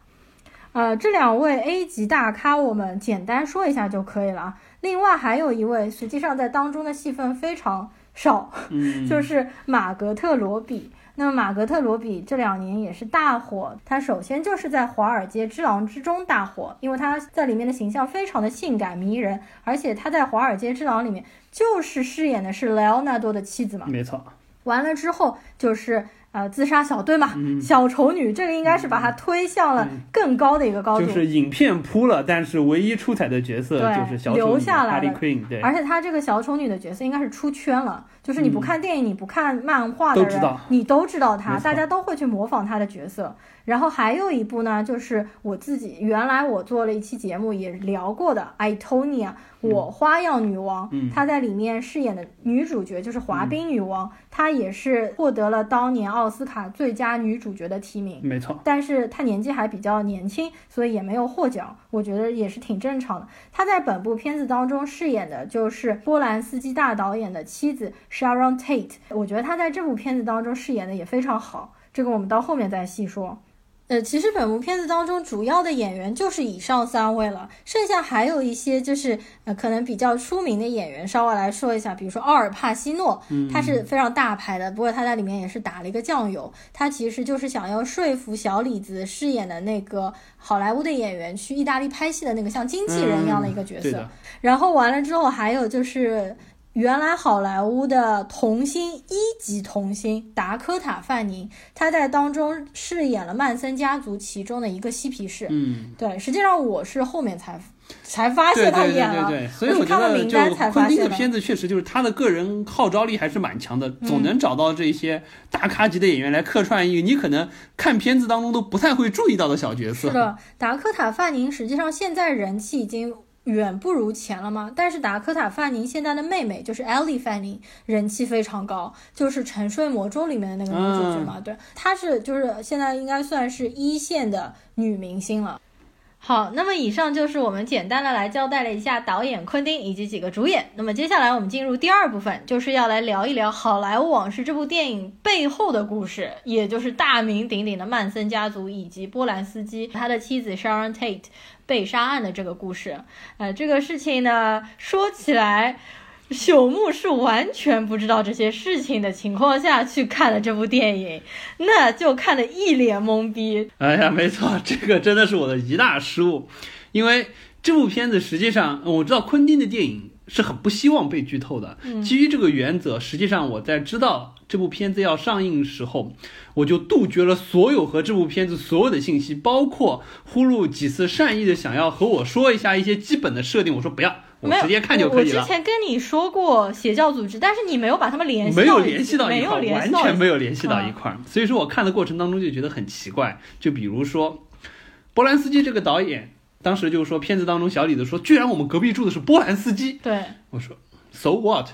呃，这两位 A 级大咖我们简单说一下就可以了啊。另外还有一位实际上在当中的戏份非常少，嗯、就是马格特罗比。那么马格特罗比这两年也是大火，他首先就是在《华尔街之狼》之中大火，因为他在里面的形象非常的性感迷人，而且他在《华尔街之狼》里面就是饰演的是莱昂纳多的妻子嘛，没错。完了之后就是呃自杀小队嘛、嗯，小丑女，这个应该是把他推向了更高的一个高度，就是影片铺了，但是唯一出彩的角色就是小丑女留下来了，对，而且他这个小丑女的角色应该是出圈了，就是你不看电影、嗯、你不看漫画的人都你都知道他，大家都会去模仿他的角色。然后还有一部呢，就是我自己原来我做了一期节目也聊过的《艾托尼亚我花样女王》，她、嗯、在里面饰演的女主角就是滑冰女王，她、嗯、也是获得了当年奥斯卡最佳女主角的提名，没错。但是她年纪还比较年轻，所以也没有获奖，我觉得也是挺正常的。她在本部片子当中饰演的就是波兰斯基大导演的妻子 Sharon Tate， 我觉得她在这部片子当中饰演的也非常好，这个我们到后面再细说。呃，其实本部片子当中主要的演员就是以上三位了，剩下还有一些就是呃可能比较出名的演员，稍微来说一下，比如说奥尔帕西诺，他是非常大牌的，不过他在里面也是打了一个酱油，他其实就是想要说服小李子饰演的那个好莱坞的演员去意大利拍戏的那个像经纪人一样的一个角色、嗯、然后完了之后还有就是原来好莱坞的童星一级童星达科塔·范宁，他在当中饰演了曼森家族其中的一个嬉皮士。嗯，对，实际上我是后面才才发现他演了，对对对对对，所以我觉得就昆汀的片子确实就是他的个人号召力还是蛮强的，总能找到这些大咖级的演员来客串一个你可能看片子当中都不太会注意到的小角色。是的，达科塔·范宁实际上现在人气已经远不如前了吗？但是达科塔·范宁现在的妹妹就是 Ellie 范宁，人气非常高，就是《沉睡魔咒》里面的那个女主角嘛，嗯、对，她是就是现在应该算是一线的女明星了。好，那么以上就是我们简单的来交代了一下导演昆汀以及几个主演。那么接下来我们进入第二部分，就是要来聊一聊《好莱坞往事》这部电影背后的故事，也就是大名鼎鼎的曼森家族以及波兰斯基他的妻子 Sharon Tate 被杀案的这个故事。呃，这个事情呢，说起来朽木是完全不知道这些事情的情况下去看了这部电影，那就看得一脸懵逼。哎呀，没错，这个真的是我的一大失误，因为这部片子实际上我知道昆汀的电影是很不希望被剧透的，基于这个原则，实际上我在知道这部片子要上映时候，我就杜绝了所有和这部片子所有的信息，包括呼噜几次善意的想要和我说一下一些基本的设定，我说不要，我直接看就可以了。 我, 我之前跟你说过邪教组织，但是你没有把他们联系到没有联系到一块，完全没有联系到一块、嗯、所以说我看的过程当中就觉得很奇怪。就比如说波兰斯基这个导演当时就说，片子当中小李子说居然我们隔壁住的是波兰斯基，对，我说 so what，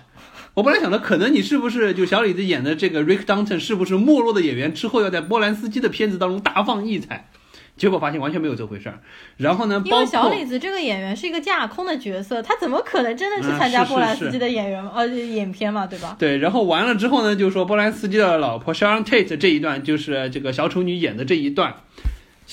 我本来想的可能你是不是就小李子演的这个 Rick Dalton 是不是没落的演员之后要在波兰斯基的片子当中大放异彩，结果发现完全没有这回事儿。然后呢，因为小李子这个演员是一个架空的角色，他怎么可能真的去参加波兰斯基的演员、嗯、呃演片嘛，对吧？对。然后完了之后呢，就说波兰斯基的老婆 Sharon Tate 这一段就是这个小丑女演的这一段，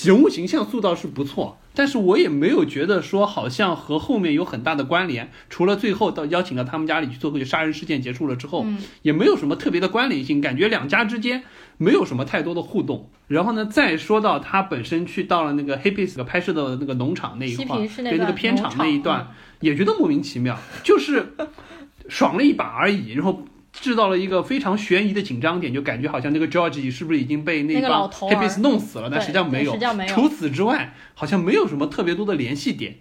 人物形象塑造是不错，但是我也没有觉得说好像和后面有很大的关联，除了最后到邀请到他们家里去做个杀人事件结束了之后、嗯、也没有什么特别的关联性，感觉两家之间没有什么太多的互动。然后呢再说到他本身去到了那个黑皮斯拍摄的那个农场那一块，对，那个片场那一段、嗯、也觉得莫名其妙，就是爽了一把而已，然后制造了一个非常悬疑的紧张点，就感觉好像那个 George 是不是已经被那帮 Hippies 弄死了，但实际上没有，除此之外好像没有什么特别多的联系点。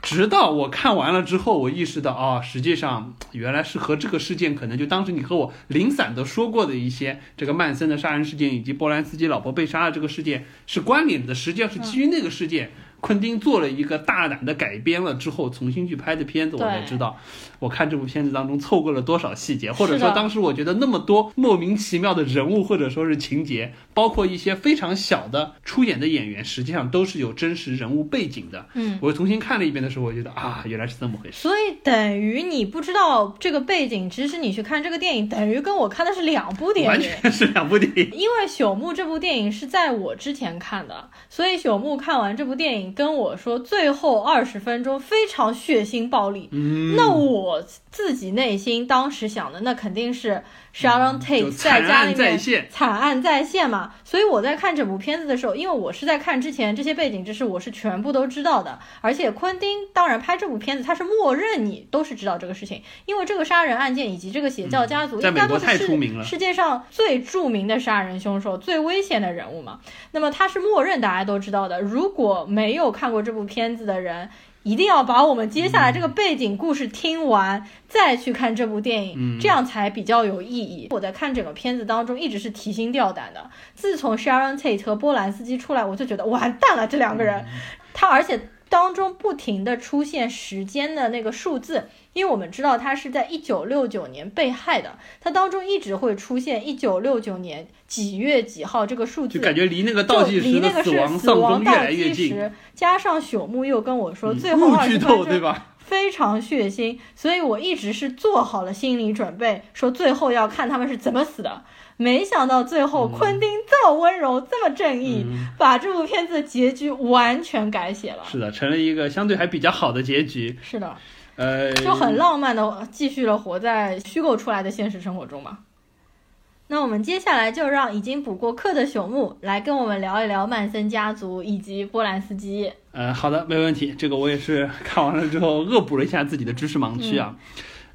直到我看完了之后我意识到啊、哦，实际上原来是和这个事件可能就当时你和我零散的说过的一些这个曼森的杀人事件以及波兰斯基老婆被杀的这个事件是关联的，实际上是基于那个事件、嗯昆汀做了一个大胆的改编了之后重新去拍的片子，我才知道我看这部片子当中错过了多少细节，或者说当时我觉得那么多莫名其妙的人物或者说是情节，包括一些非常小的出演的演员实际上都是有真实人物背景的。嗯，我重新看了一遍的时候我觉得啊原来是这么回事，所以等于你不知道这个背景，其实你去看这个电影等于跟我看的是两部电影，完全是两部电影。因为朽木这部电影是在我之前看的，所以朽木看完这部电影跟我说最后二十分钟非常血腥暴力、嗯、那我自己内心当时想的那肯定是 Sharon Tate 在家里面惨案再现嘛，所以我在看这部片子的时候，因为我是在看之前这些背景知识我是全部都知道的，而且昆汀当然拍这部片子他是默认你都是知道这个事情，因为这个杀人案件以及这个邪教家族、嗯、在美国太出名了，世界上最著名的杀人凶手最危险的人物嘛，那么他是默认大家都知道的。如果没有看过这部片子的人一定要把我们接下来这个背景故事听完、嗯、再去看这部电影、嗯、这样才比较有意义。我在看整个片子当中一直是提心吊胆的，自从 Sharon Tate 和波兰斯基出来我就觉得完蛋了这两个人、嗯、他而且当中不停的出现时间的那个数字，因为我们知道他是在一九六九年被害的，他当中一直会出现一九六九年几月几号这个数字，就感觉离那个倒计时的死亡丧钟越来越近，加上朽木又跟我说最后二十分钟非常血腥，所以我一直是做好了心理准备说最后要看他们是怎么死的，没想到最后昆汀这么温柔、嗯、这么正义、嗯、把这部片子的结局完全改写了，是的，成了一个相对还比较好的结局，是的，呃，就很浪漫的继续了活在虚构出来的现实生活中嘛。那我们接下来就让已经补过课的朽木来跟我们聊一聊曼森家族以及波兰斯基。呃，好的，没问题，这个我也是看完了之后恶补了一下自己的知识盲区啊、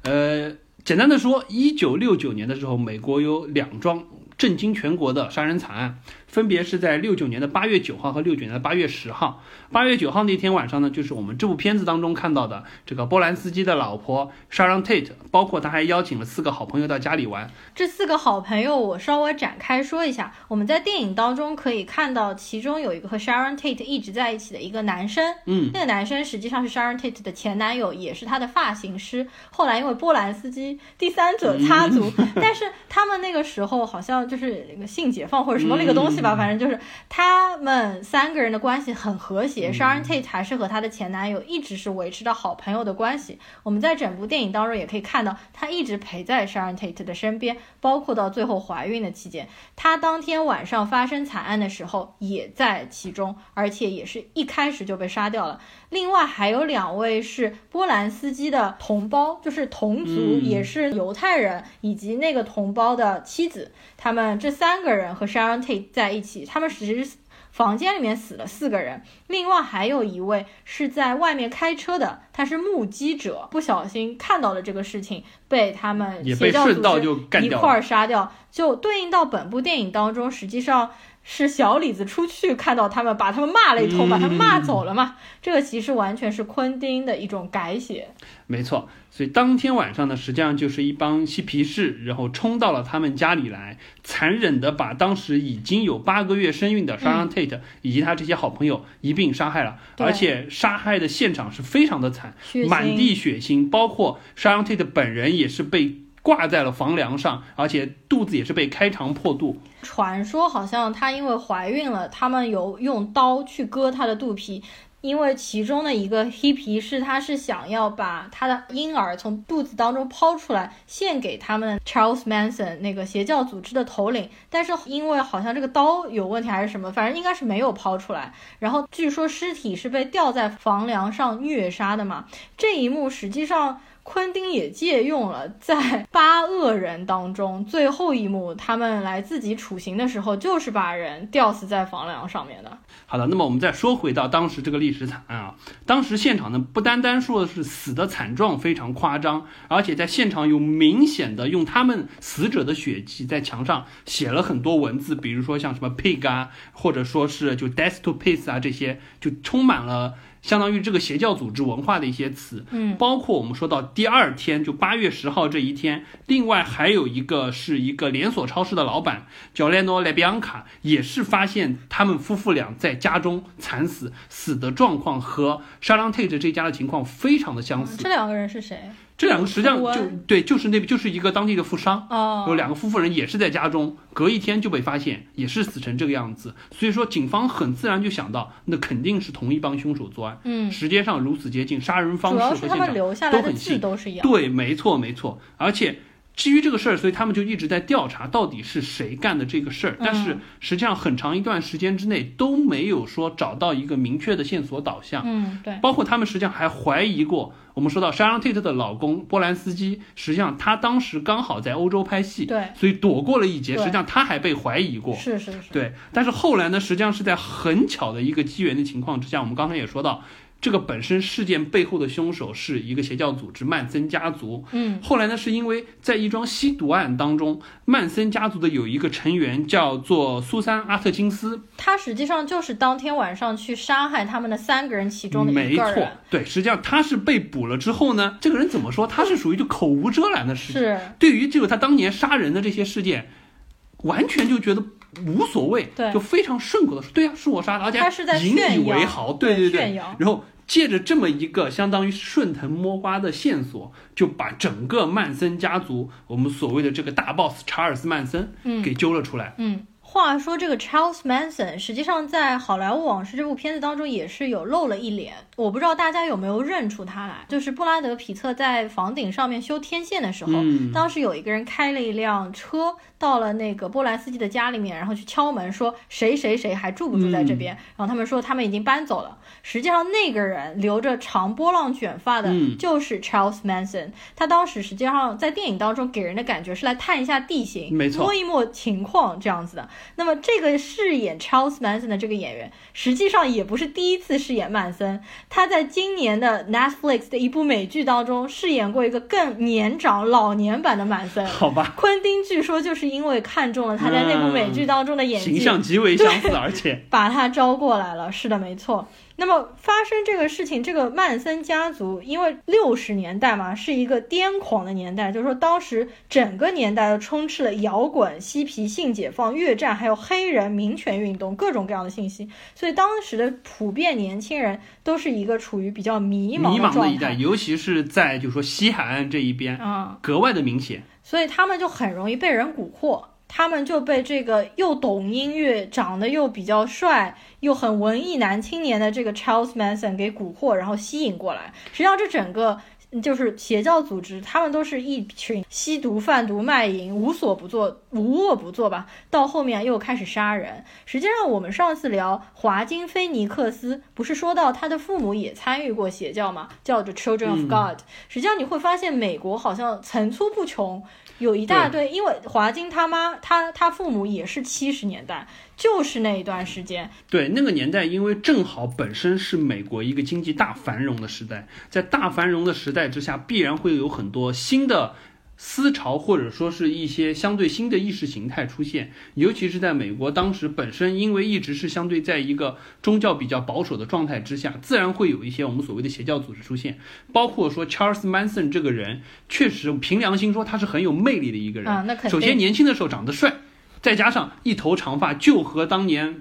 嗯、呃简单的说，一九六九年的时候美国有两桩震惊全国的杀人惨案，分别是在六九年的八月九号和六九年的八月十号。八月九号那天晚上呢，就是我们这部片子当中看到的这个波兰斯基的老婆 Sharon Tate， 包括他还邀请了四个好朋友到家里玩。这四个好朋友我稍微展开说一下，我们在电影当中可以看到其中有一个和 Sharon Tate 一直在一起的一个男生，嗯，那个男生实际上是 Sharon Tate 的前男友，也是他的发型师，后来因为波兰斯基第三者插足、嗯、但是他们那个时候好像就是那个性解放或者什么那个东西吧、嗯、反正就是他们三个人的关系很和谐、嗯、Sharon Tate 还是和她的前男友一直是维持着好朋友的关系，我们在整部电影当中也可以看到她一直陪在 Sharon Tate 的身边，包括到最后怀孕的期间，她当天晚上发生惨案的时候也在其中，而且也是一开始就被杀掉了。另外还有两位是波兰斯基的同胞，就是同族、嗯、也是犹太人，以及那个同胞的妻子，他们这三个人和 Sharon Tate 在一起，他们实际房间里面死了四个人，另外还有一位是在外面开车的，他是目击者，不小心看到了这个事情，被他们邪教组织一块杀掉，就对应到本部电影当中，实际上是小李子出去看到他们，把他们骂了一通、嗯、把他们骂走了嘛，这个其实完全是昆汀的一种改写，没错。所以当天晚上呢，实际上就是一帮嬉皮士然后冲到了他们家里来，残忍的把当时已经有八个月身孕的 Sharon Tate、嗯、以及他这些好朋友一并杀害了，而且杀害的现场是非常的惨，满地血腥，包括 Sharon Tate 本人也是被挂在了房梁上，而且肚子也是被开肠破肚。传说好像她因为怀孕了，他们有用刀去割她的肚皮，因为其中的一个hippie是他是想要把他的婴儿从肚子当中抛出来献给他们 Charles Manson 那个邪教组织的头领，但是因为好像这个刀有问题还是什么，反正应该是没有抛出来，然后据说尸体是被吊在房梁上虐杀的嘛。这一幕实际上昆汀也借用了，在八恶人当中最后一幕他们来自己处刑的时候就是把人吊死在房梁上面的。好的，那么我们再说回到当时这个历史惨案啊，当时现场呢不单单说是死的惨状非常夸张，而且在现场有明显的用他们死者的血迹在墙上写了很多文字，比如说像什么 pig 啊，或者说是就 death to peace 啊，这些就充满了相当于这个邪教组织文化的一些词，嗯，包括我们说到第二天就八月十号这一天，另外还有一个是一个连锁超市的老板叫 Leno Le Bianca， 也是发现他们夫妇俩在家中惨死，死的状况和 Sharon Tate 这家的情况非常的相似。嗯，这两个人是谁？这两个实际上就对，就是那就是一个当地的富商，有两个夫妇人也是在家中，隔一天就被发现，也是死成这个样子。所以说，警方很自然就想到，那肯定是同一帮凶手作案。嗯，时间上如此接近，杀人方式和现场都很近，都是一样。对，没错，没错。而且基于这个事儿，所以他们就一直在调查到底是谁干的这个事儿。但是实际上很长一段时间之内都没有说找到一个明确的线索导向。嗯，对。包括他们实际上还怀疑过。我们说到莎朗·泰特的老公波兰斯基，实际上他当时刚好在欧洲拍戏，对，所以躲过了一劫。实际上他还被怀疑过，是是是，对。但是后来呢，实际上是在很巧的一个机缘的情况之下，我们刚才也说到，这个本身事件背后的凶手是一个邪教组织曼森家族。嗯，后来呢，是因为在一桩吸毒案当中，曼森家族的有一个成员叫做苏珊·阿特金斯，他实际上就是当天晚上去杀害他们的三个人其中的一个人。没错，对，实际上他是被捕了之后呢，这个人怎么说，他是属于就口无遮拦的事情，是对于这个他当年杀人的这些事件，完全就觉得。无所谓，就非常顺口的说，对啊，是我杀的，而且引以为豪，对对对。然后借着这么一个相当于顺藤摸瓜的线索，就把整个曼森家族，我们所谓的这个大 boss 查尔斯曼森给揪了出来。嗯。嗯，话说这个 Charles Manson 实际上在好莱坞往事这部片子当中也是有露了一脸，我不知道大家有没有认出他来，就是布拉德皮特在房顶上面修天线的时候，嗯，当时有一个人开了一辆车到了那个波兰斯基的家里面，然后去敲门说谁谁谁还住不住在这边，嗯，然后他们说他们已经搬走了，实际上那个人留着长波浪卷发的就是 Charles Manson，嗯，他当时实际上在电影当中给人的感觉是来探一下地形，没错，摸一摸情况这样子的。那么这个饰演 Charles Manson 的这个演员实际上也不是第一次饰演曼森，他在今年的 Netflix 的一部美剧当中饰演过一个更年长老年版的曼森。好吧，昆汀据说就是因为看中了他在那部美剧当中的演技，嗯，形象极为相似，而且把他招过来了，是的，没错。那么发生这个事情，这个曼森家族因为六十年代嘛是一个癫狂的年代，就是说当时整个年代都充斥了摇滚、嬉皮、性解放、越战，还有黑人民权运动各种各样的信息，所以当时的普遍年轻人都是一个处于比较迷茫的状态，迷茫的一代，尤其是在就是说西海岸这一边，嗯，格外的明显，所以他们就很容易被人蛊惑。他们就被这个又懂音乐、长得又比较帅、又很文艺男青年的这个 Charles Manson 给蛊惑，然后吸引过来。实际上，这整个就是邪教组织，他们都是一群吸毒、贩毒、卖淫，无所不作、无恶不作吧。到后面又开始杀人。实际上，我们上次聊华金·菲尼克斯，不是说到他的父母也参与过邪教吗？叫做 Children of God。嗯，实际上，你会发现美国好像层出不穷。有一大堆，因为华金他妈他他父母也是七十年代，就是那一段时间，对，那个年代，因为正好本身是美国一个经济大繁荣的时代，在大繁荣的时代之下，必然会有很多新的思潮或者说是一些相对新的意识形态出现，尤其是在美国当时本身因为一直是相对在一个宗教比较保守的状态之下，自然会有一些我们所谓的邪教组织出现，包括说 Charles Manson 这个人确实凭良心说他是很有魅力的一个人，啊，那肯定，首先年轻的时候长得帅，再加上一头长发就和当年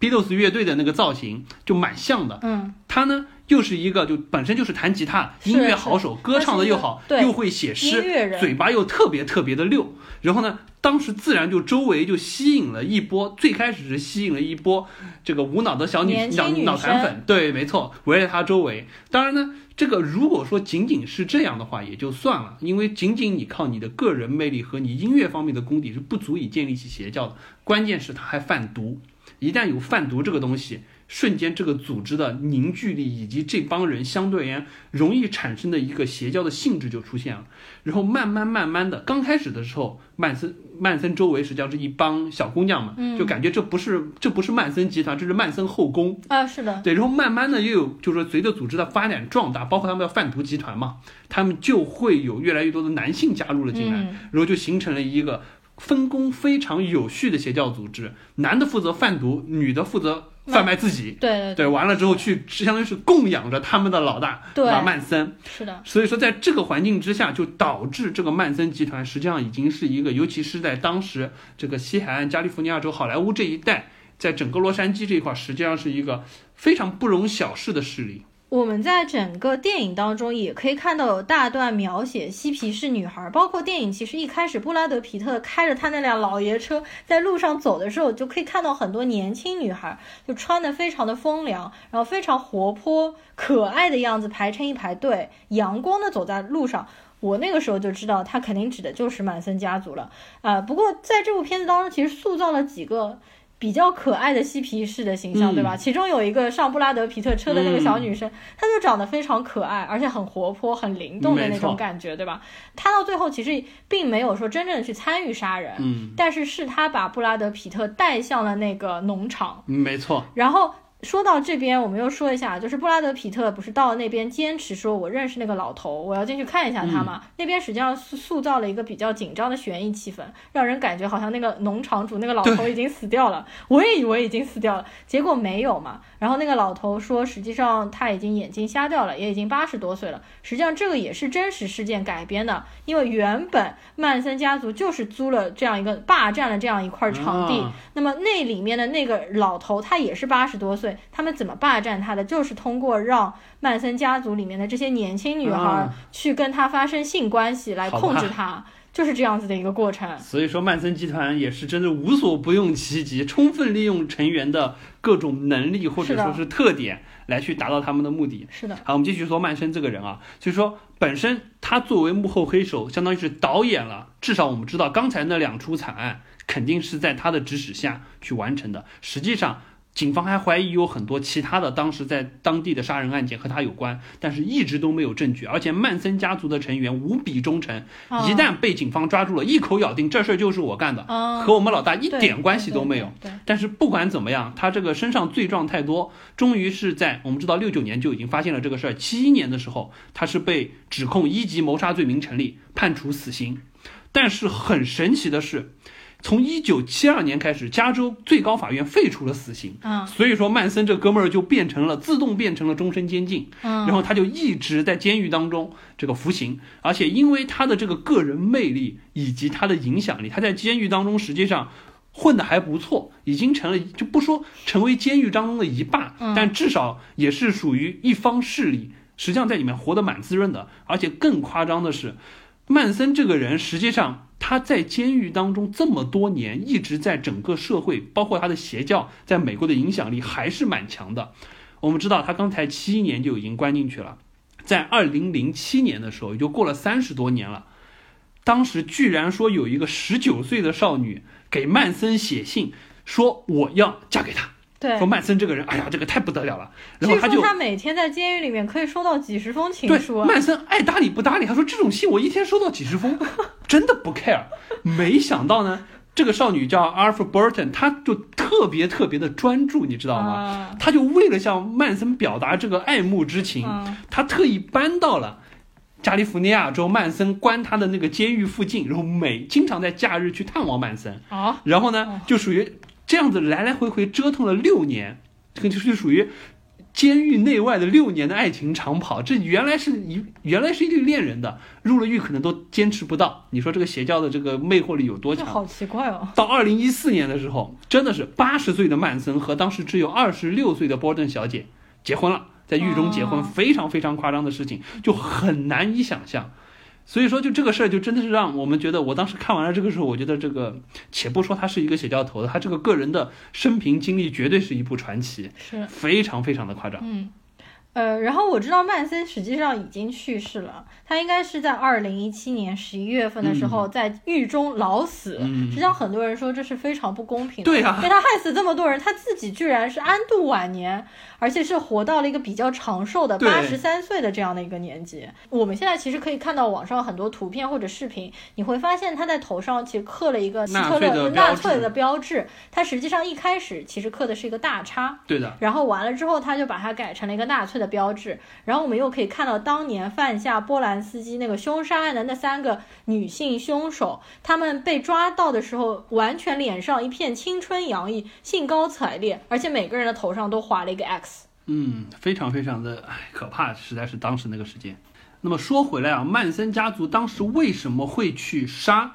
Beatles 乐队的那个造型就蛮像的，嗯，他呢又是一个就本身就是弹吉他音乐好手，歌唱的又好，又会写诗，嘴巴又特别特别的溜，然后呢当时自然就周围就吸引了一波，最开始是吸引了一波这个无脑的小 女, 女脑脑残粉，对，没错，围在她周围。当然呢，这个如果说仅仅是这样的话也就算了，因为仅仅你靠你的个人魅力和你音乐方面的功底是不足以建立起邪教的，关键是他还贩毒。一旦有贩毒这个东西，瞬间这个组织的凝聚力以及这帮人相对而言容易产生的一个邪教的性质就出现了。然后慢慢慢慢的，刚开始的时候曼森曼森周围实际上是一帮小姑娘嘛，嗯、就感觉这不是这不是曼森集团，这是曼森后宫啊，是的，对。然后慢慢的又有，就是说随着组织的发展壮大，包括他们的贩毒集团嘛，他们就会有越来越多的男性加入了进来，嗯、然后就形成了一个分工非常有序的邪教组织，男的负责贩毒，女的负责贩卖自己，对 对, 对，完了之后去相当于是供养着他们的老大马曼森，是的。所以说在这个环境之下，就导致这个曼森集团实际上已经是一个，尤其是在当时这个西海岸加利福尼亚州好莱坞这一带，在整个洛杉矶这一块实际上是一个非常不容小视的势力。我们在整个电影当中也可以看到有大段描写嬉皮士女孩，包括电影其实一开始布拉德皮特开着他那辆老爷车在路上走的时候，就可以看到很多年轻女孩就穿得非常的风凉，然后非常活泼可爱的样子排成一排队，阳光的走在路上。我那个时候就知道他肯定指的就是曼森家族了啊、呃！不过在这部片子当中其实塑造了几个比较可爱的嬉皮士的形象、嗯、对吧，其中有一个上布拉德皮特车的那个小女生、嗯、她就长得非常可爱，而且很活泼很灵动的那种感觉，对吧。她到最后其实并没有说真正的去参与杀人、嗯、但是是她把布拉德皮特带向了那个农场，没错。然后说到这边我们又说一下，就是布拉德皮特不是到那边坚持说我认识那个老头，我要进去看一下他嘛、嗯、那边实际上塑造了一个比较紧张的悬疑气氛，让人感觉好像那个农场主那个老头已经死掉了，我也以为已经死掉了，结果没有嘛。然后那个老头说实际上他已经眼睛瞎掉了，也已经八十多岁了，实际上这个也是真实事件改编的，因为原本曼森家族就是租了这样一个霸占了这样一块场地、啊、那么那里面的那个老头他也是八十多岁，他们怎么霸占他的，就是通过让曼森家族里面的这些年轻女孩去跟他发生性关系来控制他、啊、就是这样子的一个过程。所以说曼森集团也是真的无所不用其极，充分利用成员的各种能力或者说是特点来去达到他们的目的。是的。好，我们继续说曼森这个人啊，就是说本身他作为幕后黑手，相当于是导演了，至少我们知道刚才那两出惨案肯定是在他的指使下去完成的。实际上警方还怀疑有很多其他的当时在当地的杀人案件和他有关，但是一直都没有证据。而且曼森家族的成员无比忠诚，一旦被警方抓住了，一口咬定这事就是我干的，和我们老大一点关系都没有。但是不管怎么样，他这个身上罪状太多，终于是在我们知道六九年就已经发现了这个事儿，七一年的时候他是被指控一级谋杀罪名成立，判处死刑。但是很神奇的是，从一九七二年开始，加州最高法院废除了死刑，嗯、所以说曼森这哥们儿就变成了自动变成了终身监禁，嗯、然后他就一直在监狱当中这个服刑，而且因为他的这个个人魅力以及他的影响力，他在监狱当中实际上混得还不错，已经成了就不说成为监狱当中的一霸，嗯、但至少也是属于一方势力，实际上在里面活得蛮滋润的。而且更夸张的是，曼森这个人实际上他在监狱当中这么多年，一直在整个社会包括他的邪教在美国的影响力还是蛮强的。我们知道他刚才七一年就已经关进去了，在二零零七年的时候也就过了三十多年了，当时居然说有一个十九岁的少女给曼森写信说我要嫁给他，说曼森这个人哎呀这个太不得了了，然后他就他每天在监狱里面可以收到几十封情书、啊、对，曼森爱搭理不搭理，他说这种信我一天收到几十封真的不 care。 没想到呢，这个少女叫 Alpha Burton， 她就特别特别的专注，你知道吗、啊、她就为了向曼森表达这个爱慕之情、啊、她特意搬到了加利福尼亚州曼森关他的那个监狱附近，然后每经常在假日去探望曼森、啊、然后呢就属于这样子来来回回折腾了六年，这个就是属于监狱内外的六年的爱情长跑。这原来是一原来是一对恋人的，入了狱可能都坚持不到。你说这个邪教的这个魅惑力有多强？好奇怪哦！到二零一四年的时候，真的是八十岁的曼森和当时只有二十六岁的波顿小姐结婚了，在狱中结婚，非常非常夸张的事情，就很难以想象。所以说就这个事儿就真的是让我们觉得，我当时看完了这个时候，我觉得这个且不说他是一个邪教头的，他这个个人的生平经历绝对是一部传奇，是非常非常的夸张。嗯呃，然后我知道曼森实际上已经去世了，他应该是在二零一七年十一月份的时候在狱中老死。嗯、实际上很多人说这是非常不公平的，对啊，因为他害死这么多人，他自己居然是安度晚年，而且是活到了一个比较长寿的八十三岁的这样的一个年纪。我们现在其实可以看到网上很多图片或者视频，你会发现他在头上其实刻了一个希特勒纳粹的标志，他实际上一开始其实刻的是一个大叉，对的，然后完了之后他就把它改成了一个纳粹的标志。然后我们又可以看到当年犯下波兰斯基那个凶杀案的那三个女性凶手，他们被抓到的时候完全脸上一片青春洋溢，兴高采烈，而且每个人的头上都划了一个 X。 嗯，非常非常的可怕，实在是当时那个时间。那么说回来啊，曼森家族当时为什么会去杀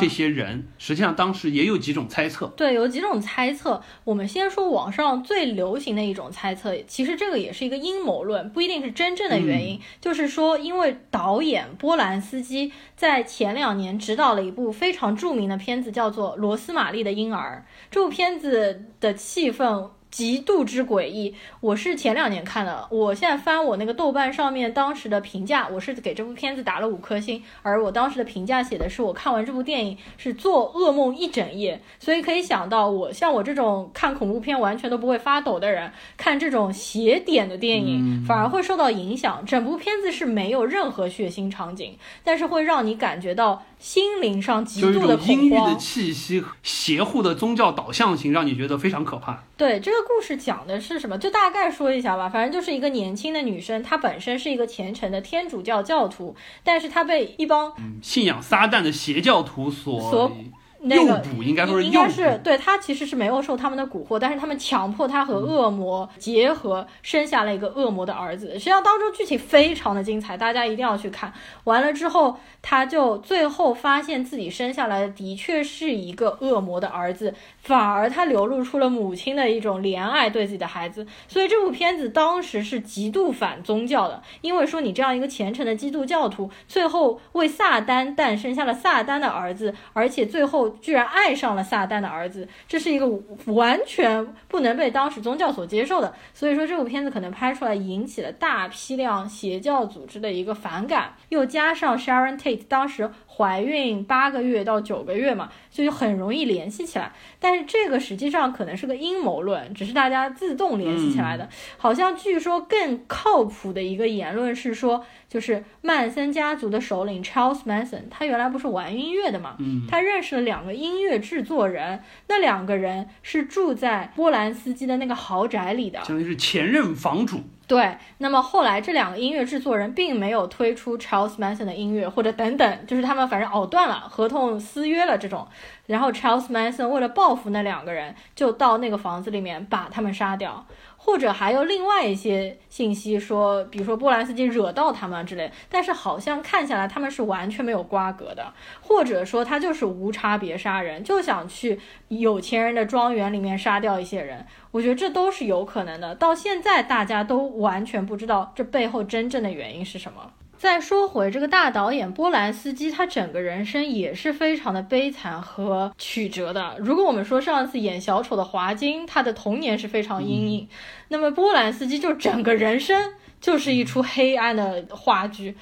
这些人，实际上当时也有几种猜测、嗯、对，有几种猜测。我们先说网上最流行的一种猜测，其实这个也是一个阴谋论，不一定是真正的原因、嗯、就是说因为导演波兰斯基在前两年执导了一部非常著名的片子，叫做《罗斯玛丽的婴儿》。这部片子的气氛极度之诡异，我是前两年看的，我现在翻我那个豆瓣上面当时的评价，我是给这部片子打了五颗星，而我当时的评价写的是我看完这部电影是做噩梦一整夜。所以可以想到我像我这种看恐怖片完全都不会发抖的人，看这种邪点的电影反而会受到影响。整部片子是没有任何血腥场景，但是会让你感觉到心灵上极度的恐慌，就是阴郁的气息，邪乎的宗教导向型，让你觉得非常可怕。对，这个故事讲的是什么就大概说一下吧。反正就是一个年轻的女生，她本身是一个虔诚的天主教教徒，但是她被一帮、嗯、信仰撒旦的邪教徒所所那个、诱捕，应该说是诱捕，应该是对，他其实是没有受他们的蛊惑，但是他们强迫他和恶魔结合、嗯、生下了一个恶魔的儿子。实际上当中剧情非常的精彩，大家一定要去看。完了之后他就最后发现自己生下来的的确是一个恶魔的儿子，反而他流露出了母亲的一种怜爱对自己的孩子。所以这部片子当时是极度反宗教的，因为说你这样一个虔诚的基督教徒最后为撒旦诞生下了撒旦的儿子，而且最后居然爱上了撒旦的儿子，这是一个完全不能被当时宗教所接受的。所以说这部片子可能拍出来引起了大批量邪教组织的一个反感，又加上 Sharon Tate 当时怀孕八个月到九个月嘛，所以很容易联系起来。但是这个实际上可能是个阴谋论，只是大家自动联系起来的、嗯、好像据说更靠谱的一个言论是说，就是曼森家族的首领 Charles Manson， 他原来不是玩音乐的嘛、嗯、他认识了两个音乐制作人，那两个人是住在波兰斯基的那个豪宅里的，相当于是前任房主。对，那么后来这两个音乐制作人并没有推出 Charles Manson 的音乐，或者等等，就是他们反正藕断了，合同私约了这种。然后 Charles Manson 为了报复那两个人，就到那个房子里面把他们杀掉。或者还有另外一些信息说，比如说波兰斯基惹到他们之类，但是好像看下来他们是完全没有瓜葛的，或者说他就是无差别杀人，就想去有钱人的庄园里面杀掉一些人。我觉得这都是有可能的，到现在大家都完全不知道这背后真正的原因是什么。再说回这个大导演波兰斯基，他整个人生也是非常的悲惨和曲折的。如果我们说上次演小丑的华金，他的童年是非常阴影，那么波兰斯基就整个人生就是一出黑暗的话剧。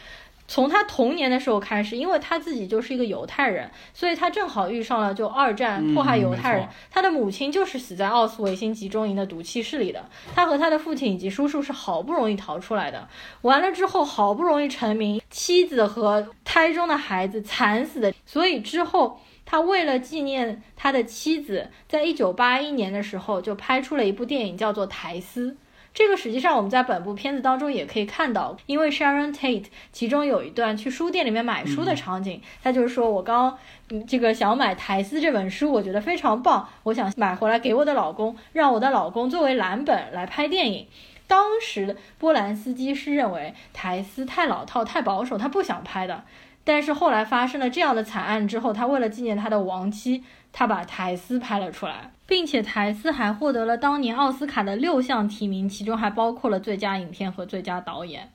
从他童年的时候开始，因为他自己就是一个犹太人，所以他正好遇上了就二战迫害犹太人、嗯、他的母亲就是死在奥斯维辛集中营的毒气室里的，他和他的父亲以及叔叔是好不容易逃出来的。完了之后好不容易成名，妻子和胎中的孩子惨死的。所以之后他为了纪念他的妻子，在一九八一年的时候就拍出了一部电影，叫做《苔丝》。这个实际上我们在本部片子当中也可以看到，因为 Sharon Tate 其中有一段去书店里面买书的场景，她就是说我刚这个想买《苔丝》这本书，我觉得非常棒，我想买回来给我的老公，让我的老公作为蓝本来拍电影。当时波兰斯基是认为《苔丝》太老套太保守，他不想拍的。但是后来发生了这样的惨案之后，他为了纪念他的亡妻，他把《苔丝》拍了出来，并且苔丝还获得了当年奥斯卡的六项提名，其中还包括了最佳影片和最佳导演。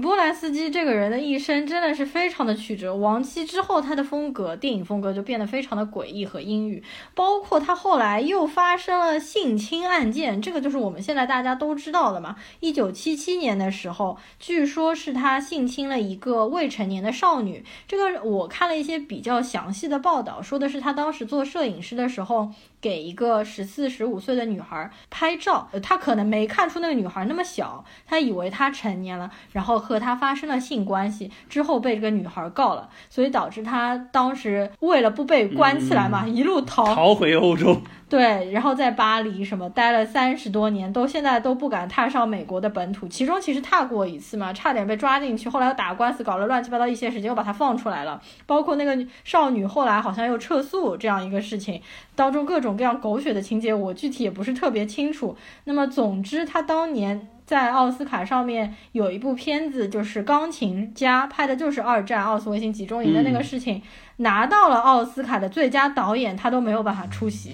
波兰斯基这个人的一生真的是非常的曲折，亡妻之后他的风格电影风格就变得非常的诡异和阴郁，包括他后来又发生了性侵案件，这个就是我们现在大家都知道的嘛。一九七七年的时候，据说是他性侵了一个未成年的少女，这个我看了一些比较详细的报道，说的是他当时做摄影师的时候给一个十四十五岁的女孩拍照，他可能没看出那个女孩那么小，他以为她成年了，然后和她发生了性关系，之后被这个女孩告了，所以导致他当时为了不被关起来嘛，嗯、一路逃逃回欧洲。对，然后在巴黎什么待了三十多年，都现在都不敢踏上美国的本土。其中其实踏过一次嘛，差点被抓进去，后来又打官司搞了乱七八糟一些事情，又把他放出来了。包括那个少女后来好像又撤诉这样一个事情，当中各种各样狗血的情节，我具体也不是特别清楚。那么总之，他当年在奥斯卡上面有一部片子，就是《钢琴家》，拍的就是二战奥斯维辛集中营的那个事情，嗯、拿到了奥斯卡的最佳导演，他都没有办法出席。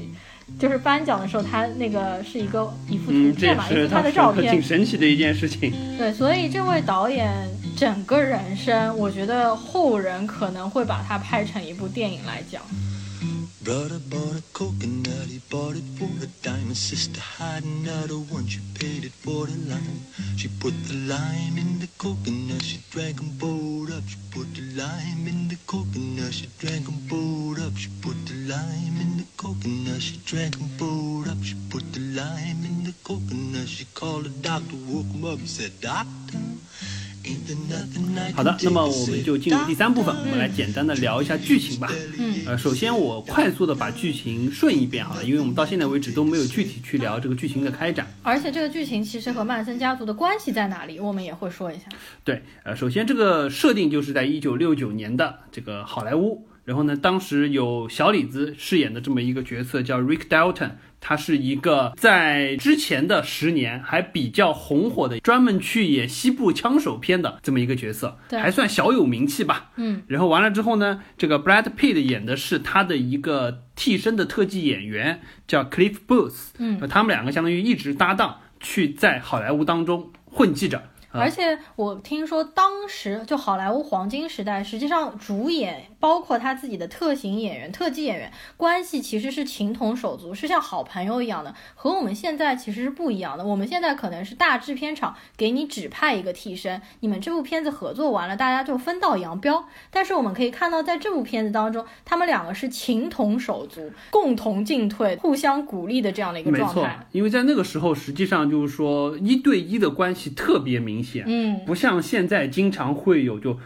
就是颁奖的时候他那个是一个一幅图片嘛，一幅他的照片，挺神奇的一件事情。对，所以这位导演整个人生，我觉得后人可能会把他拍成一部电影来讲。Brother bought a coconut, he bought it for a dime. And sister had another one, she paid it for the lime. She put the lime in the coconut, she drank them both up. She put the lime in the coconut, she drank them both up. She put the lime in the coconut, she drank them both up. She put the lime in the coconut, she called the doctor, woke him up and said, Doctor.好的，那么我们就进入第三部分，我们来简单的聊一下剧情吧。嗯，呃，首先我快速的把剧情顺一遍好了，因为我们到现在为止都没有具体去聊这个剧情的开展，而且这个剧情其实和曼森家族的关系在哪里，我们也会说一下。对，呃，首先这个设定就是在一九六九年的这个好莱坞，然后呢，当时有小李子饰演的这么一个角色叫 Rick Dalton。他是一个在之前的十年还比较红火的，专门去演西部枪手片的这么一个角色，还算小有名气吧。嗯，然后完了之后呢，这个 Brad Pitt 演的是他的一个替身的特技演员，叫 Cliff Booth。嗯，他们两个相当于一直搭档，去在好莱坞当中混迹着。而且我听说当时就好莱坞黄金时代，实际上主演包括他自己的特型演员特技演员关系其实是情同手足，是像好朋友一样的，和我们现在其实是不一样的。我们现在可能是大制片厂给你指派一个替身，你们这部片子合作完了大家就分道扬镳，但是我们可以看到在这部片子当中他们两个是情同手足，共同进退，互相鼓励的这样的一个状态。没错，因为在那个时候实际上就是说一对一的关系特别明显，嗯，不像现在经常会有就